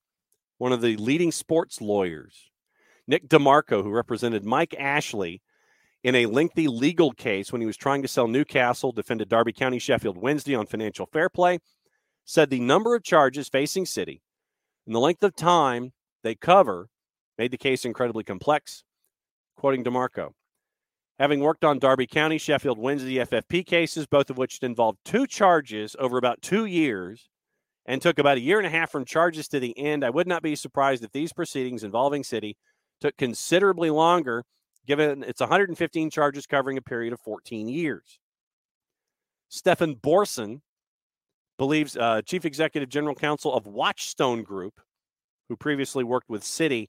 One of the leading sports lawyers, Nick DeMarco, who represented Mike Ashley in a lengthy legal case when he was trying to sell Newcastle, defended Derby County Sheffield Wednesday on financial fair play, said the number of charges facing City and the length of time they cover made the case incredibly complex. Quoting DeMarco, having worked on Derby County Sheffield Wednesday FFP cases, both of which involved two charges over about 2 years and took about a year and a half from charges to the end, I would not be surprised if these proceedings involving City took considerably longer, given it's 115 charges covering a period of 14 years. Stefan Borsen believes, Chief Executive General Counsel of Watchstone Group, who previously worked with City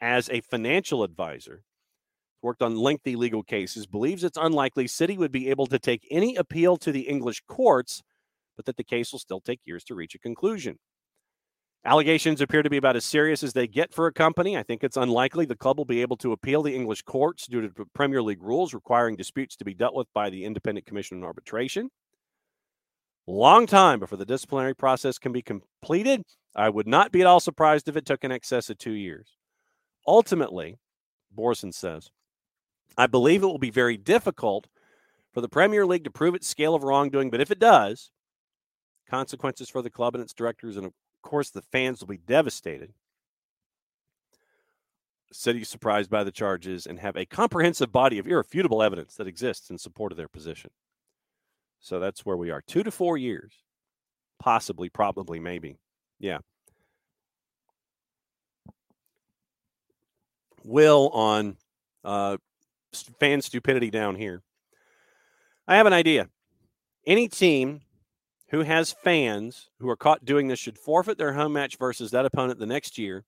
as a financial advisor, worked on lengthy legal cases, believes it's unlikely City would be able to take any appeal to the English courts, but that the case will still take years to reach a conclusion. Allegations appear to be about as serious as they get for a company. I think it's unlikely the club will be able to appeal the English courts due to Premier League rules requiring disputes to be dealt with by the Independent Commission on Arbitration. Long time before the disciplinary process can be completed. I would not be at all surprised if it took in excess of 2 years. Ultimately, Borsen says, I believe it will be very difficult for the Premier League to prove its scale of wrongdoing, but if it does, consequences for the club and its directors and of course, the fans will be devastated. City surprised by the charges and have a comprehensive body of irrefutable evidence that exists in support of their position. So that's where we are. 2 to 4 years. Possibly, probably, maybe. Yeah. Will on fan stupidity down here. I have an idea. Any team who has fans who are caught doing this should forfeit their home match versus that opponent the next year,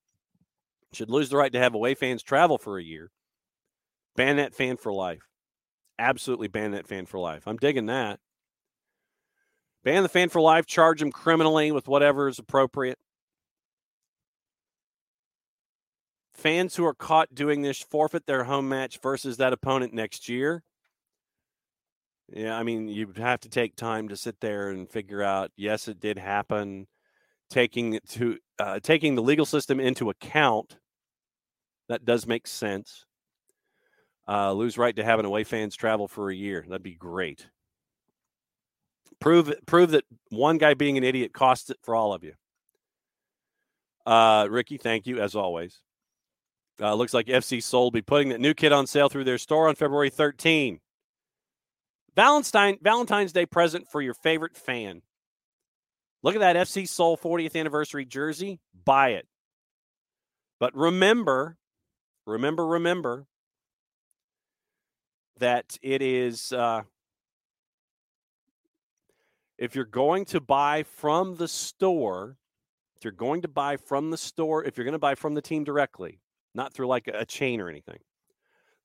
should lose the right to have away fans travel for a year, ban that fan for life. Absolutely ban that fan for life. I'm digging that. Ban the fan for life, charge them criminally with whatever is appropriate. Fans who are caught doing this forfeit their home match versus that opponent next year. Yeah, I mean, you'd have to take time to sit there and figure out, yes, it did happen. Taking the legal system into account, that does make sense. Lose right to having away fans travel for a year. That'd be great. Prove that one guy being an idiot costs it for all of you. Ricky, thank you, as always. Looks like FC Seoul will be putting that new kit on sale through their store on February 13. Valentine's Day present for your favorite fan. Look at that FC Seoul 40th anniversary jersey. Buy it. But remember that it is, if you're going to buy from the store, if you're going to buy from the team directly, not through like a chain or anything,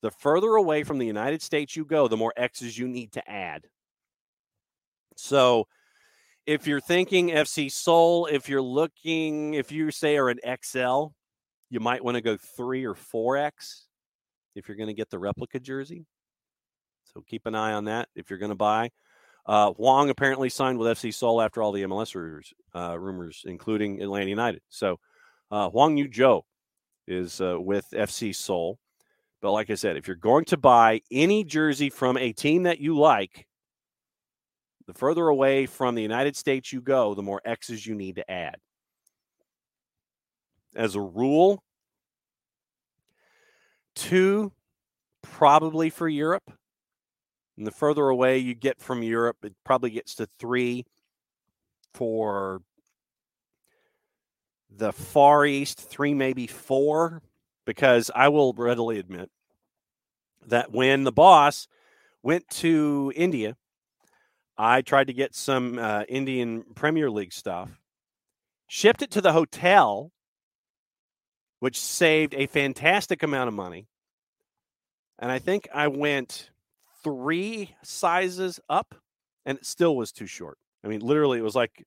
the further away from the United States you go, the more X's you need to add. So if you're thinking FC Seoul, if you say are an XL, you might want to go 3 or 4X if you're going to get the replica jersey. So keep an eye on that if you're going to buy. Hwang apparently signed with FC Seoul after all the MLS rumors, including Atlanta United. So Hwang Yoo-jo is with FC Seoul. But like I said, if you're going to buy any jersey from a team that you like, the further away from the United States you go, the more X's you need to add. As a rule, 2 probably for Europe. And the further away you get from Europe, it probably gets to 3 for the Far East, 3, maybe 4, because I will readily admit that when the boss went to India, I tried to get some Indian Premier League stuff, shipped it to the hotel, which saved a fantastic amount of money. And I think I went 3 sizes up, and it still was too short. I mean, literally, it was like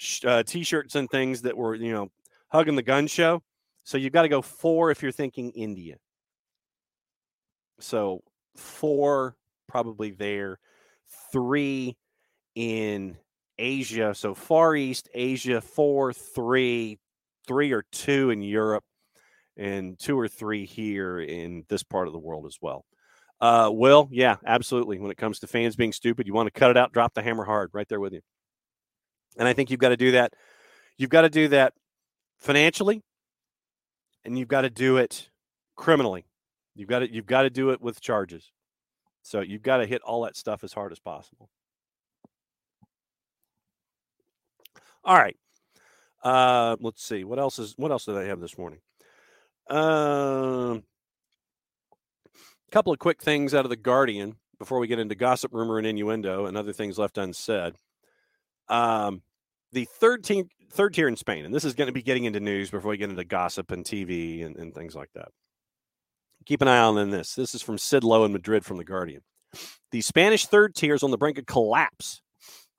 T-shirts and things that were, hugging the gun show. So you've got to go 4 if you're thinking India. So 4 probably there, 3 in Asia. So Far East, Asia, 4, 3, 3 or 2 in Europe, and 2 or 3 here in this part of the world as well. Will, yeah, absolutely. When it comes to fans being stupid, you want to cut it out, drop the hammer hard, right there with you. And I think you've got to do that. You've got to do that financially, and you've got to do it criminally. You've got to do it with charges. So you've got to hit all that stuff as hard as possible. All right. Let's see. What else did I have this morning? A couple of quick things out of the Guardian before we get into gossip, rumor, and innuendo and other things left unsaid. The third tier in Spain, and this is going to be getting into news before we get into gossip and TV and things like that. Keep an eye on this. This is from Sid Lowe in Madrid from the Guardian. The Spanish third tier is on the brink of collapse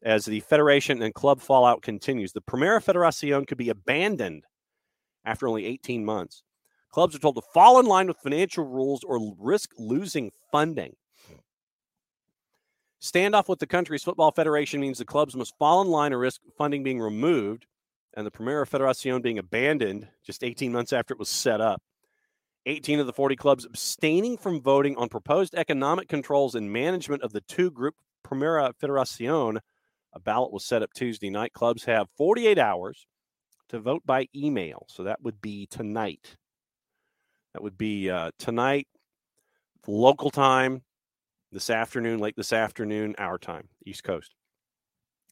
as the federation and club fallout continues. The Primera Federación could be abandoned after only 18 months. Clubs are told to fall in line with financial rules or risk losing funding. Standoff with the country's football federation means the clubs must fall in line or risk funding being removed and the Primera Federación being abandoned just 18 months after it was set up. 18 of the 40 clubs abstaining from voting on proposed economic controls and management of the two-group Primera Federación. A ballot was set up Tuesday night. Clubs have 48 hours to vote by email. So that would be tonight. That would be tonight, local time, this afternoon, late this afternoon, our time, East Coast.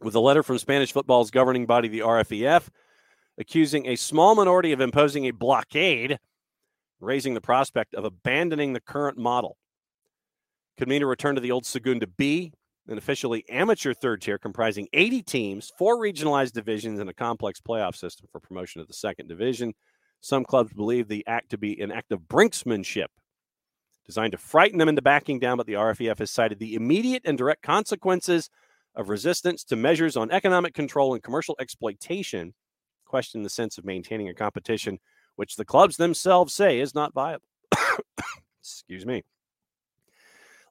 With a letter from Spanish football's governing body, the RFEF, accusing a small minority of imposing a blockade, raising the prospect of abandoning the current model. Could mean a return to the old Segunda B, an officially amateur third tier comprising 80 teams, 4 regionalized divisions, and a complex playoff system for promotion to the second division. Some clubs believe the act to be an act of brinksmanship designed to frighten them into backing down, but the RFEF has cited the immediate and direct consequences of resistance to measures on economic control and commercial exploitation, question the sense of maintaining a competition which the clubs themselves say is not viable. Excuse me.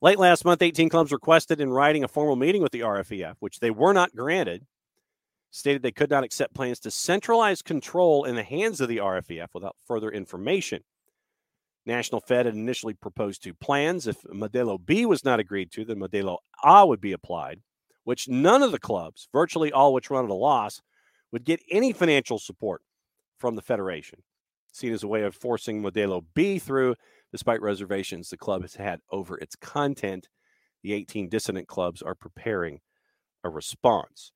Late last month, 18 clubs requested in writing a formal meeting with the RFEF, which they were not granted, stated they could not accept plans to centralize control in the hands of the RFEF without further information. National Fed had initially proposed 2 plans. If Modelo B was not agreed to, then Modelo A would be applied, which none of the clubs, virtually all which run at a loss, would get any financial support from the federation. Seen as a way of forcing Modelo B through, despite reservations the club has had over its content the 18 dissident clubs are preparing a response.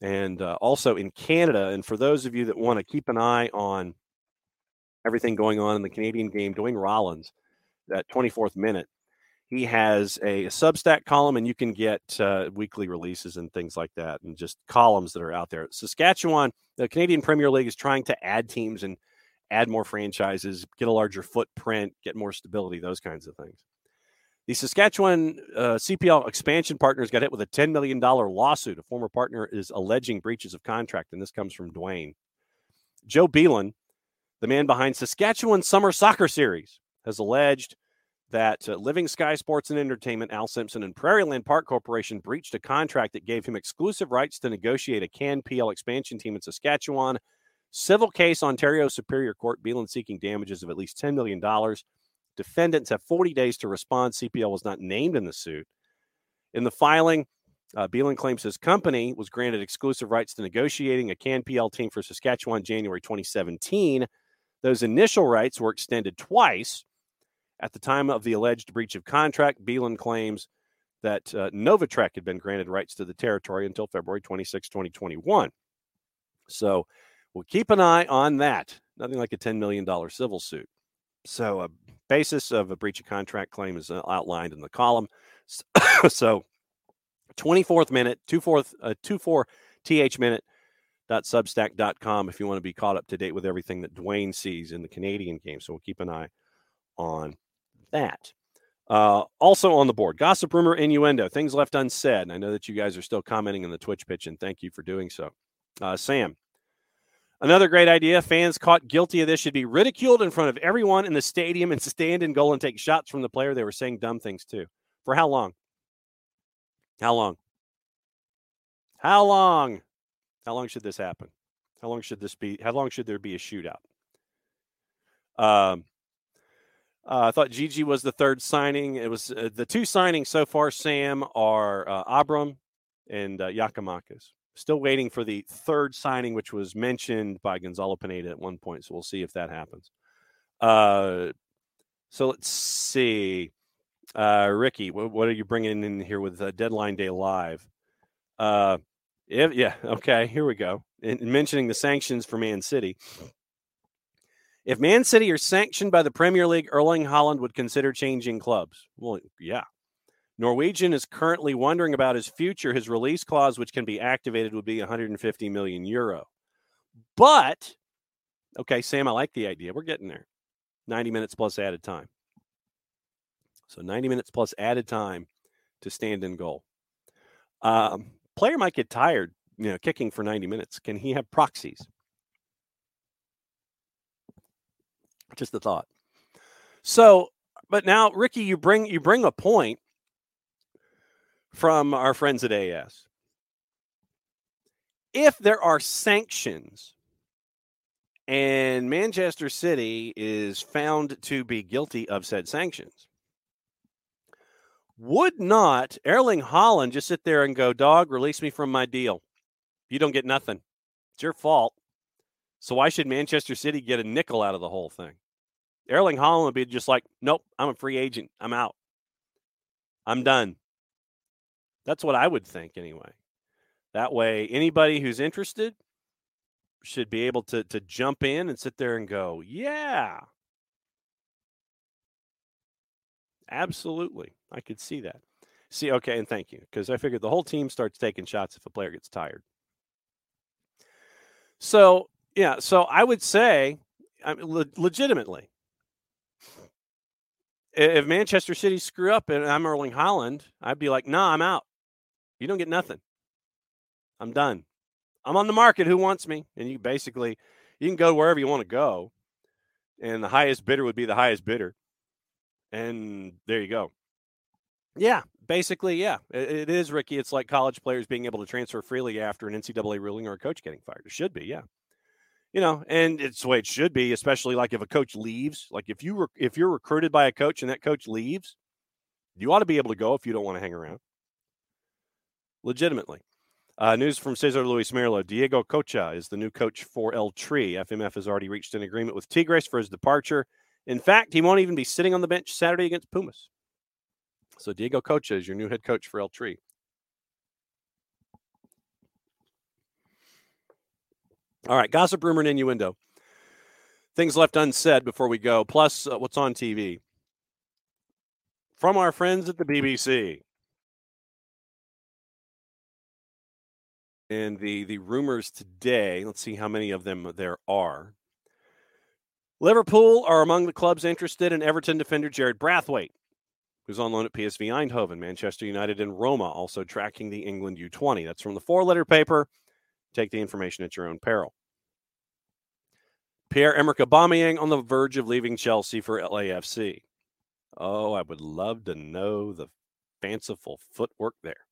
And also in Canada, and for those of you that want to keep an eye on everything going on in the Canadian game, Dwayne Rollins, that 24th minute, he has a Substack column, and you can get weekly releases and things like that, and just columns that are out there. Saskatchewan, the Canadian Premier League is trying to add teams and add more franchises, get a larger footprint, get more stability, those kinds of things. The Saskatchewan CPL expansion partners got hit with a $10 million lawsuit. A former partner is alleging breaches of contract, and this comes from Dwayne. Joe Beelan, the man behind Saskatchewan Summer Soccer Series, has alleged that Living Sky Sports and Entertainment, Al Simpson, and Prairie Land Park Corporation breached a contract that gave him exclusive rights to negotiate a CanPL expansion team in Saskatchewan. Civil case, Ontario Superior Court, Beelan seeking damages of at least $10 million. Defendants have 40 days to respond. CPL was not named in the suit. In the filing, Beelan claims his company was granted exclusive rights to negotiating a CanPL team for Saskatchewan January 2017. Those initial rights were extended twice. At the time of the alleged breach of contract, Beelan claims that Novatrek had been granted rights to the territory until February 26, 2021. So we'll keep an eye on that. Nothing like a $10 million civil suit. So a basis of a breach of contract claim is outlined in the column. So 24th minute, 24th minute. Substack.com if you want to be caught up to date with everything that Dwayne sees in the Canadian game. So we'll keep an eye on that. Also on the board, gossip, rumor, innuendo, things left unsaid. And I know that you guys are still commenting on the Twitch pitch, and thank you for doing so. Sam, another great idea. Fans caught guilty of this should be ridiculed in front of everyone in the stadium and stand in goal and take shots from the player they were saying dumb things to. For how long? How long? How long? How long should this happen? How long should this be? How long should there be a shootout? I thought Gigi was the third signing. It was the two signings so far, Sam, are Abram and Giacomacus. Still waiting for the third signing, which was mentioned by Gonzalo Pineda at one point. So we'll see if that happens. So let's see. Ricky, what are you bringing in here with Deadline Day Live? Okay, here we go. In mentioning the sanctions for Man City. If Man City are sanctioned by the Premier League, Erling Haaland would consider changing clubs. Well, yeah. Norwegian is currently wondering about his future. His release clause, which can be activated, would be 150 million euro. But, okay, Sam, I like the idea. We're getting there. 90 minutes plus added time. So 90 minutes plus added time to stand in goal. Player might get tired, kicking for 90 minutes. Can he have proxies? Just a thought. So, but now, Ricky, you bring a point from our friends at AS. If there are sanctions and Manchester City is found to be guilty of said sanctions, would not Erling Haaland just sit there and go, dog, release me from my deal. You don't get nothing. It's your fault. So why should Manchester City get a nickel out of the whole thing? Erling Haaland would be just like, nope, I'm a free agent. I'm out. I'm done. That's what I would think anyway. That way, anybody who's interested should be able to jump in and sit there and go, yeah, absolutely. I could see that. See, okay, and thank you, because I figured the whole team starts taking shots if a player gets tired. So, yeah, so I would say, I mean, legitimately, if Manchester City screw up and I'm Erling Haaland, I'd be like, nah, I'm out. You don't get nothing. I'm done. I'm on the market. Who wants me? And you basically, you can go wherever you want to go, and the highest bidder would be the highest bidder. And there you go. Yeah, basically, yeah. It is, Ricky. It's like college players being able to transfer freely after an NCAA ruling or a coach getting fired. It should be, yeah. And it's the way it should be, especially like if a coach leaves. Like if you're recruited by a coach and that coach leaves, you ought to be able to go if you don't want to hang around. Legitimately. News from Cesar Luis Merlo. Diego Cocha is the new coach for El Tri. FMF has already reached an agreement with Tigres for his departure. In fact, he won't even be sitting on the bench Saturday against Pumas. So Diego Cocha is your new head coach for El Tri. All right, gossip, rumor, and innuendo. Things left unsaid before we go, plus what's on TV. From our friends at the BBC. And the rumors today, let's see how many of them there are. Liverpool are among the clubs interested in Everton defender Jared Brathwaite, who's on loan at PSV Eindhoven, Manchester United, and Roma, also tracking the England U20. That's from the four-letter paper. Take the information at your own peril. Pierre-Emerick Aubameyang on the verge of leaving Chelsea for LAFC. Oh, I would love to know the fanciful footwork there.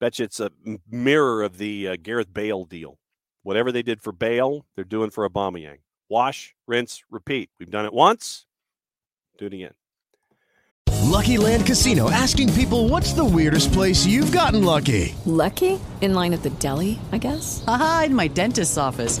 Bet you it's a mirror of the Gareth Bale deal. Whatever they did for Bale, they're doing for Aubameyang. Wash, rinse, repeat. We've done it once. Do it again. Lucky Land Casino, asking people, what's the weirdest place you've gotten lucky? Lucky? In line at the deli, I guess? Aha, in my dentist's office.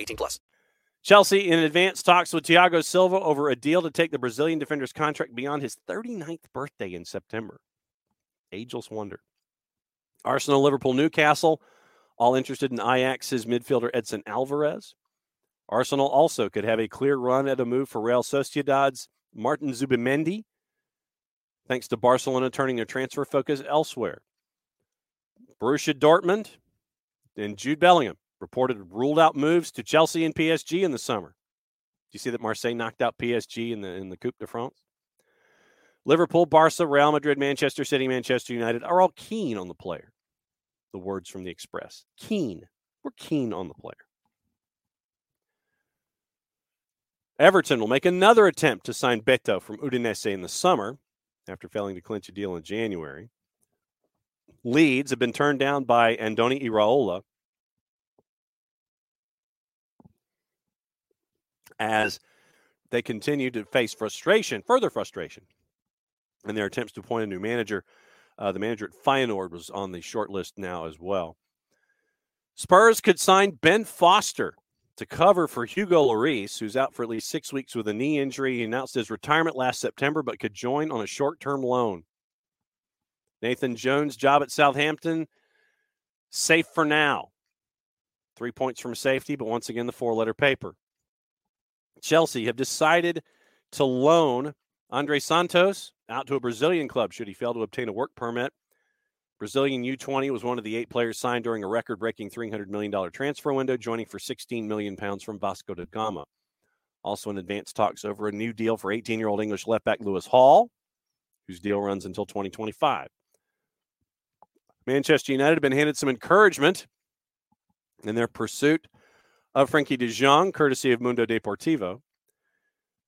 18 plus. Chelsea in advanced talks with Thiago Silva over a deal to take the Brazilian defender's contract beyond his 39th birthday in September. Ageless wonder. Arsenal, Liverpool, Newcastle, all interested in Ajax's midfielder Edson Alvarez. Arsenal also could have a clear run at a move for Real Sociedad's Martin Zubimendi, thanks to Barcelona turning their transfer focus elsewhere. Borussia Dortmund and Jude Bellingham reported ruled out moves to Chelsea and PSG in the summer. Do you see that Marseille knocked out PSG in the Coupe de France? Liverpool, Barca, Real Madrid, Manchester City, Manchester United are all keen on the player. The words from the Express. Keen. We're keen on the player. Everton will make another attempt to sign Beto from Udinese in the summer after failing to clinch a deal in January. Leeds have been turned down by Andoni Iraola as they continue to face further frustration in their attempts to appoint a new manager. The manager at Feyenoord was on the short list now as well. Spurs could sign Ben Foster to cover for Hugo Lloris, who's out for at least 6 weeks with a knee injury. He announced his retirement last September, but could join on a short-term loan. Nathan Jones' job at Southampton, safe for now. 3 points from safety, but once again, the four-letter paper. Chelsea have decided to loan Andre Santos out to a Brazilian club should he fail to obtain a work permit. Brazilian U20 was one of the 8 players signed during a record-breaking $300 million transfer window, joining for £16 million from Vasco da Gama. Also in advanced talks over a new deal for 18-year-old English left-back Lewis Hall, whose deal runs until 2025. Manchester United have been handed some encouragement in their pursuit of Frenkie de Jong, courtesy of Mundo Deportivo,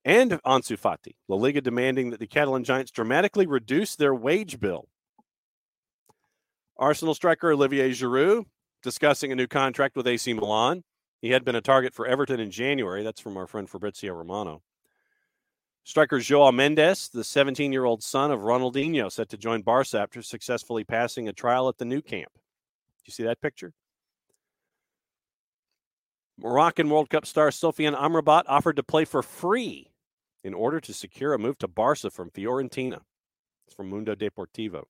and Ansu Fati, La Liga demanding that the Catalan Giants dramatically reduce their wage bill. Arsenal striker Olivier Giroud discussing a new contract with AC Milan. He had been a target for Everton in January. That's from our friend Fabrizio Romano. Striker João Mendes, the 17-year-old son of Ronaldinho, set to join Barca after successfully passing a trial at the Nou Camp. Do you see that picture? Moroccan World Cup star Sofiane Amrabat offered to play for free in order to secure a move to Barca from Fiorentina. It's from Mundo Deportivo.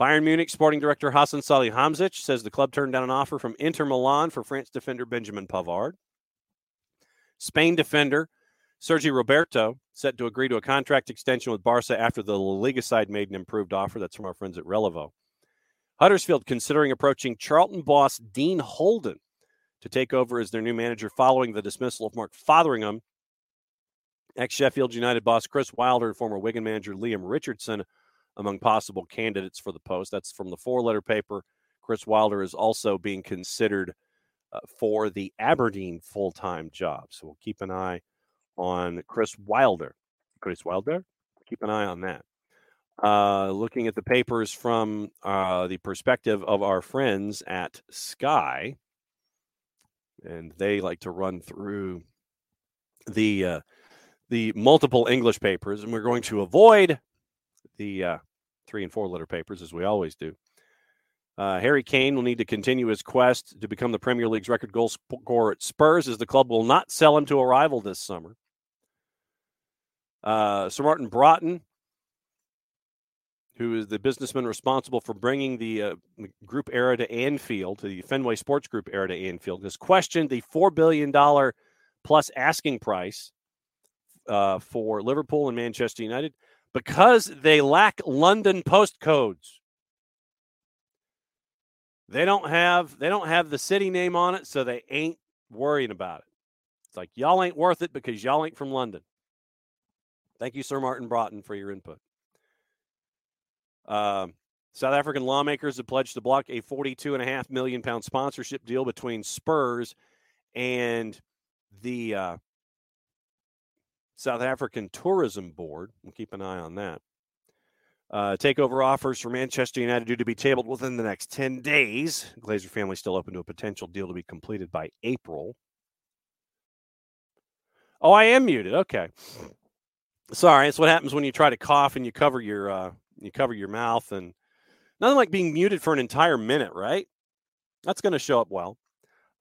Bayern Munich sporting director Hasan Salihamidzic says the club turned down an offer from Inter Milan for France defender Benjamin Pavard. Spain defender Sergi Roberto set to agree to a contract extension with Barca after the La Liga side made an improved offer. That's from our friends at Relevo. Huddersfield considering approaching Charlton boss Dean Holden to take over as their new manager following the dismissal of Mark Fotheringham. Ex-Sheffield United boss Chris Wilder and former Wigan manager Liam Richardson among possible candidates for the post. That's from the four-letter paper. Chris Wilder is also being considered for the Aberdeen full-time job. So we'll keep an eye on Chris Wilder. Chris Wilder? Keep an eye on that. Looking at the papers from the perspective of our friends at Sky, and they like to run through the multiple English papers, and we're going to avoid the 3 and 4 letter papers as we always do. Harry Kane will need to continue his quest to become the Premier League's record goal scorer at Spurs, as the club will not sell him to a rival this summer. Sir Martin Broughton, who is the businessman responsible for bringing the group era to Anfield, to the Fenway Sports Group era to Anfield, has questioned the $4 billion plus asking price for Liverpool and Manchester United because they lack London postcodes. They don't have the city name on it, so they ain't worrying about it. It's like, y'all ain't worth it because y'all ain't from London. Thank you, Sir Martin Broughton, for your input. South African lawmakers have pledged to block a £42.5 million sponsorship deal between Spurs and the South African Tourism Board. We'll keep an eye on that. Takeover offers for Manchester United due to be tabled within the next 10 days. The Glazer family still open to a potential deal to be completed by April. Oh, I am muted. Okay. Sorry, that's what happens when you try to cough and you cover your... You cover your mouth, and nothing like being muted for an entire minute, right? That's going to show up well.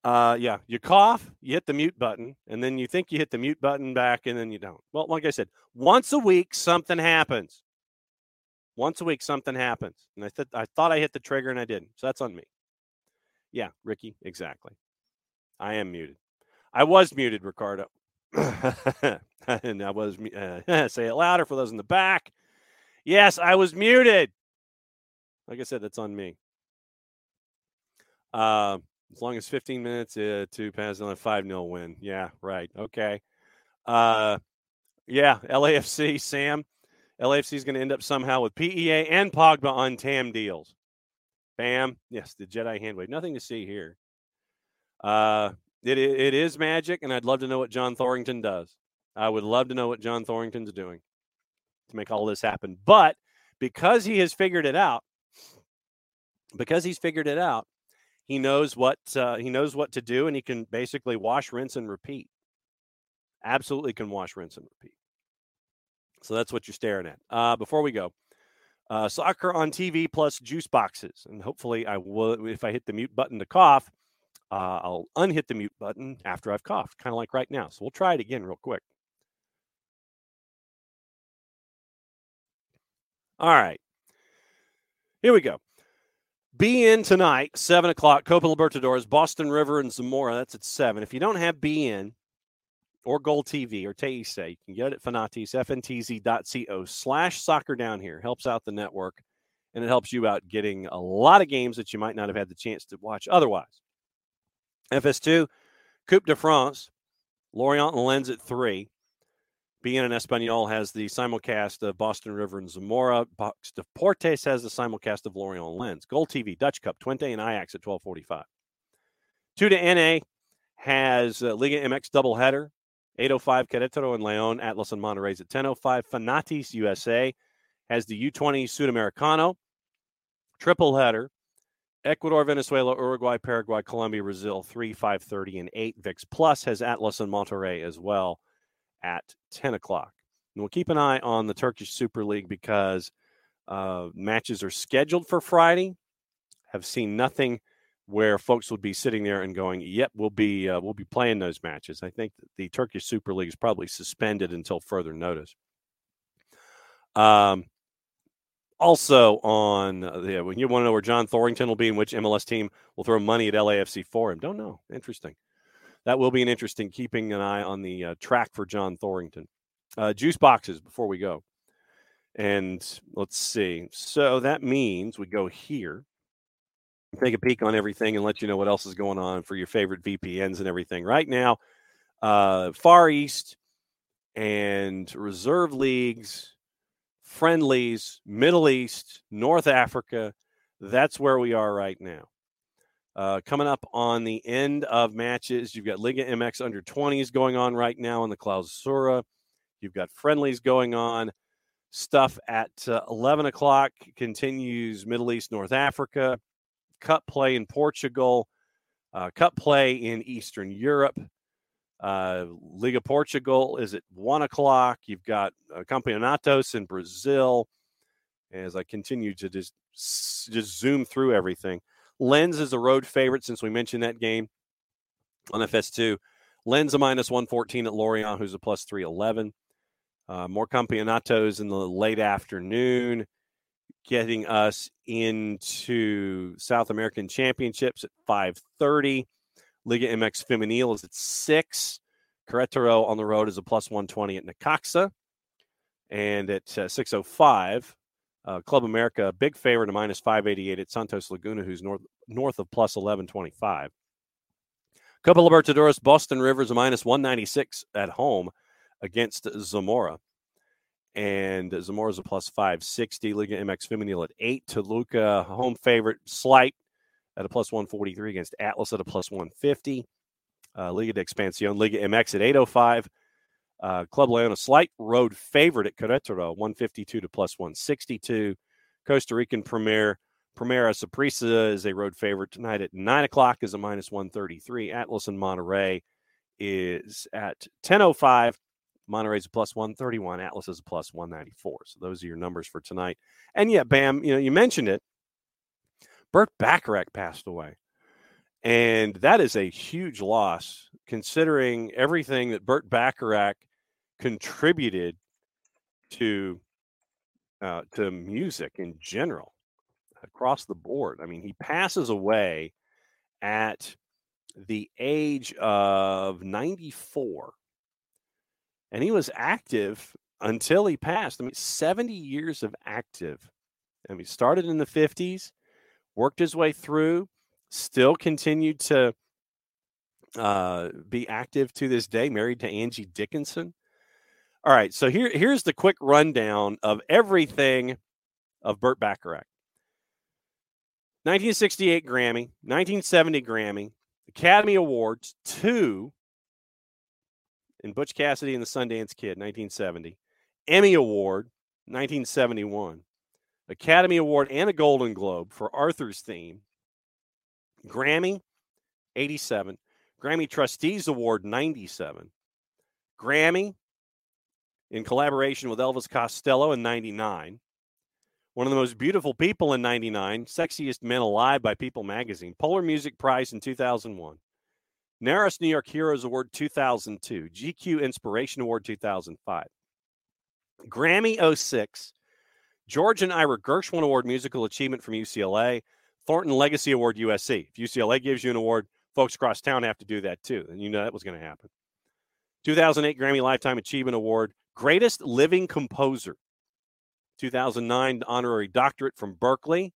Yeah, you cough, you hit the mute button, and then you think you hit the mute button back, and then you don't. Well, like I said, once a week, something happens. And I thought I hit the trigger, and I didn't. So that's on me. Yeah, Ricky, exactly. I am muted. I was muted, Ricardo. And I was, say it louder for those in the back. Yes, I was muted. Like I said, that's on me. As long as 15 minutes, 2 passes on a 5-0 win. Yeah, right. Okay. Yeah, LAFC, Sam. LAFC is going to end up somehow with PEA and Pogba on TAM deals. Bam. Yes, the Jedi hand wave. Nothing to see here. It is magic, and I'd love to know what John Thorrington does. I would love to know what John Thorrington's doing to make all this happen. But because he's figured it out, he knows what to do, and he can basically wash, rinse, and repeat. Absolutely can wash, rinse, and repeat. So that's what you're staring at. Before we go, soccer on TV plus juice boxes, and hopefully I will. If I hit the mute button to cough, I'll unhit the mute button after I've coughed, kind of like right now. So we'll try it again real quick. All right, here we go. Be in tonight, 7 o'clock, Copa Libertadores, Boston River and Zamora. That's at 7. If you don't have Be In or Goal TV or Teise, you can get it at Fanatis, fntz.co/soccer down here. Helps out the network, and it helps you out getting a lot of games that you might not have had the chance to watch otherwise. FS2, Coupe de France, Lorient and Lens at 3. BN and Espanol has the simulcast of Boston River and Zamora. Box Deportes has the simulcast of Lorient and Lens. Goal TV, Dutch Cup, Twente and Ajax at 12:45. 2 to NA has Liga MX doubleheader, 8:05 Querétaro and León, Atlas and Monterrey at 10:05. Fanatis USA has the U20 Sudamericano, triple header, Ecuador, Venezuela, Uruguay, Paraguay, Colombia, Brazil, 3, 5:30 and 8. VIX Plus has Atlas and Monterrey as well at 10 o'clock. And we'll keep an eye on the Turkish Super League because matches are scheduled for Friday. Have seen nothing where folks would be sitting there and going, yep, we'll be playing those matches. I think the Turkish Super League is probably suspended until further notice. Also on when you want to know where John Thorrington will be and which MLS team will throw money at LAFC for him. Don't know. Interesting. That will be an interesting, keeping an eye on the track for John Thorrington. Juice boxes before we go. And let's see. So that means we go here. take a peek on everything and let you know what else is going on for your favorite VPNs and everything. Right now, Far East and reserve leagues, friendlies, Middle East, North Africa, that's where we are right now. Coming up on the end of matches, you've got Liga MX under 20s going on right now in the Clausura. You've got friendlies going on. Stuff at 11 o'clock continues Middle East, North Africa. Cup play in Portugal. Cup play in Eastern Europe. Liga Portugal is at 1 o'clock. You've got Campeonatos in Brazil. As I continue to just zoom through everything. Lens is a road favorite since we mentioned that game on FS2. Lens a minus 114 at Lorient, who's a plus 311. More Campeonatos in the late afternoon, getting us into South American Championships at 5:30. Liga MX Femenil is at 6. Querétaro on the road is a plus 120 at Necaxa. And at 6:05, Club America, big favorite, a minus 588 at Santos Laguna, who's north of plus 1125. Copa Libertadores, Boston Rivers, a minus 196 at home against Zamora. And Zamora's a plus 560. Liga MX Femenil at 8. Toluca, home favorite, slight, at a plus 143 against Atlas at a plus 150. Liga de Expansión, Liga MX at 805. Club León, a slight road favorite at Querétaro, 152 to plus 162. Costa Rican Primera Saprissa is a road favorite tonight at 9 o'clock, is a minus 133. Atlas and Monterrey is at 10:05. Monterrey's a plus 131. Atlas is a plus 194. So those are your numbers for tonight. And yeah, Bam, you know, you mentioned it. Bert Bacharach passed away. And that is a huge loss considering everything that Bert Bacharach contributed to music in general across the board. I mean, he passes away at the age of 94, and he was active until he passed. I mean, 70 years of active. I mean, started in the 50s, worked his way through, still continued to be active to this day, married to Angie Dickinson. All right, so here's the quick rundown of everything of Bert Bacharach. 1968 Grammy, 1970 Grammy, Academy Awards, 2, in Butch Cassidy and the Sundance Kid, 1970. Emmy Award, 1971. Academy Award and a Golden Globe for Arthur's Theme. Grammy, 87. Grammy Trustees Award, 97. Grammy, in collaboration with Elvis Costello in 99. One of the most beautiful people in 99. Sexiest Men Alive by People magazine. Polar Music Prize in 2001. NARIS New York Heroes Award, 2002. GQ Inspiration Award, 2005. Grammy 06. George and Ira Gershwin Award, Musical Achievement from UCLA. Thornton Legacy Award, USC. If UCLA gives you an award, folks across town have to do that too. And you know that was going to happen. 2008 Grammy Lifetime Achievement Award. Greatest Living Composer. 2009 Honorary Doctorate from Berkeley.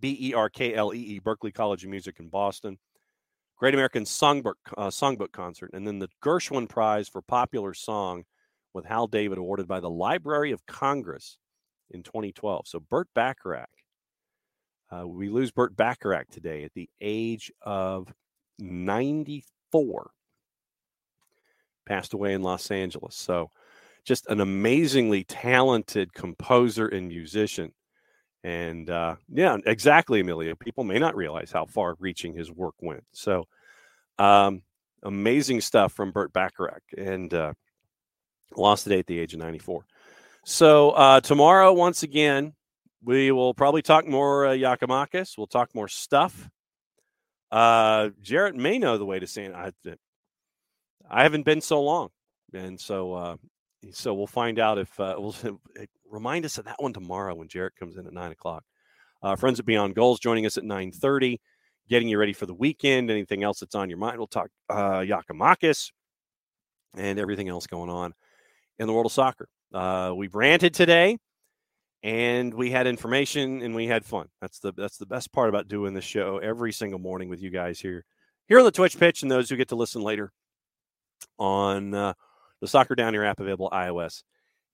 BERKLEE, Berkeley College of Music in Boston. Great American Songbook Concert. And then the Gershwin Prize for Popular Song with Hal David, awarded by the Library of Congress in 2012. So Bert Bacharach. We lose Bert Bacharach today at the age of 94. Passed away in Los Angeles. So just an amazingly talented composer and musician. And yeah, exactly, Emilio. People may not realize how far reaching his work went. So amazing stuff from Bert Bacharach, and lost today at the age of 94. So tomorrow, once again, we will probably talk more Yakimakis. We'll talk more stuff. Jarrett may know the way to saying I haven't been so long. And so we'll find out if we'll remind us of that one tomorrow when Jarrett comes in at 9 o'clock. Friends at Beyond Goals joining us at 9:30, getting you ready for the weekend. Anything else that's on your mind? We'll talk Yakimakis and everything else going on in the world of soccer. We've ranted today. and we had information and we had fun. That's the best part about doing the show every single morning with you guys here on the Twitch Pitch, and those who get to listen later on the Soccer Down Here app, available iOS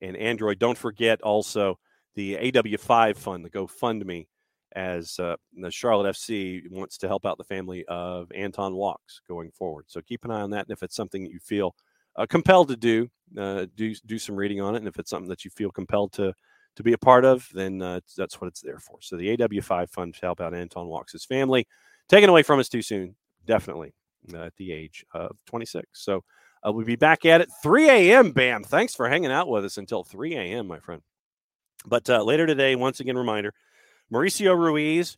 and Android. Don't forget also the AW5 Fund, the GoFundMe, as the Charlotte FC wants to help out the family of Anton Walks going forward. So keep an eye on that. And if it's something that you feel compelled to do, do some reading on it. And if it's something that you feel compelled to be a part of, then that's what it's there for. So the AW5 Fund to help out Anton Walks' family. Taken away from us too soon, definitely, at the age of 26. So we'll be back at it 3 a.m., Bam. Thanks for hanging out with us until 3 a.m., my friend. But later today, once again, reminder, Mauricio Ruiz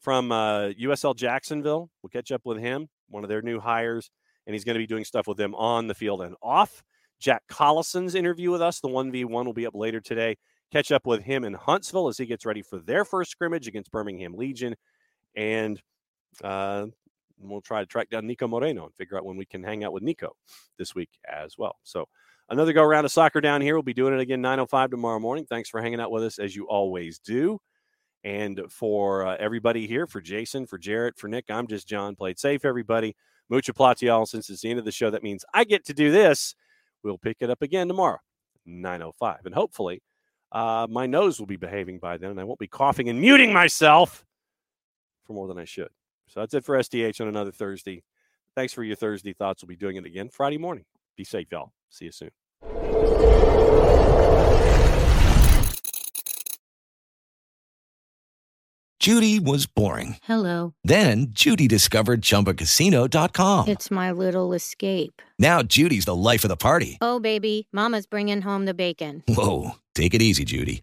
from USL Jacksonville. We'll catch up with him, one of their new hires, and he's going to be doing stuff with them on the field and off. Jack Collison's interview with us, the 1v1, will be up later today. Catch up with him in Huntsville as he gets ready for their first scrimmage against Birmingham Legion. And we'll try to track down Nico Moreno and figure out when we can hang out with Nico this week as well. So another go-around of Soccer Down Here. We'll be doing it again 9:05 tomorrow morning. Thanks for hanging out with us, as you always do. And for everybody here, for Jason, for Jarrett, for Nick, I'm just John. Played safe, everybody. Mucha Platial. Since it's the end of the show, that means I get to do this. We'll pick it up again tomorrow, 9:05. And hopefully my nose will be behaving by then, and I won't be coughing and muting myself for more than I should. So that's it for SDH on another Thursday. Thanks for your Thursday thoughts. We'll be doing it again Friday morning. Be safe, y'all. See you soon. Judy was boring. Hello. Then Judy discovered Chumbacasino.com. It's my little escape. Now Judy's the life of the party. Oh, baby, mama's bringing home the bacon. Whoa, take it easy, Judy.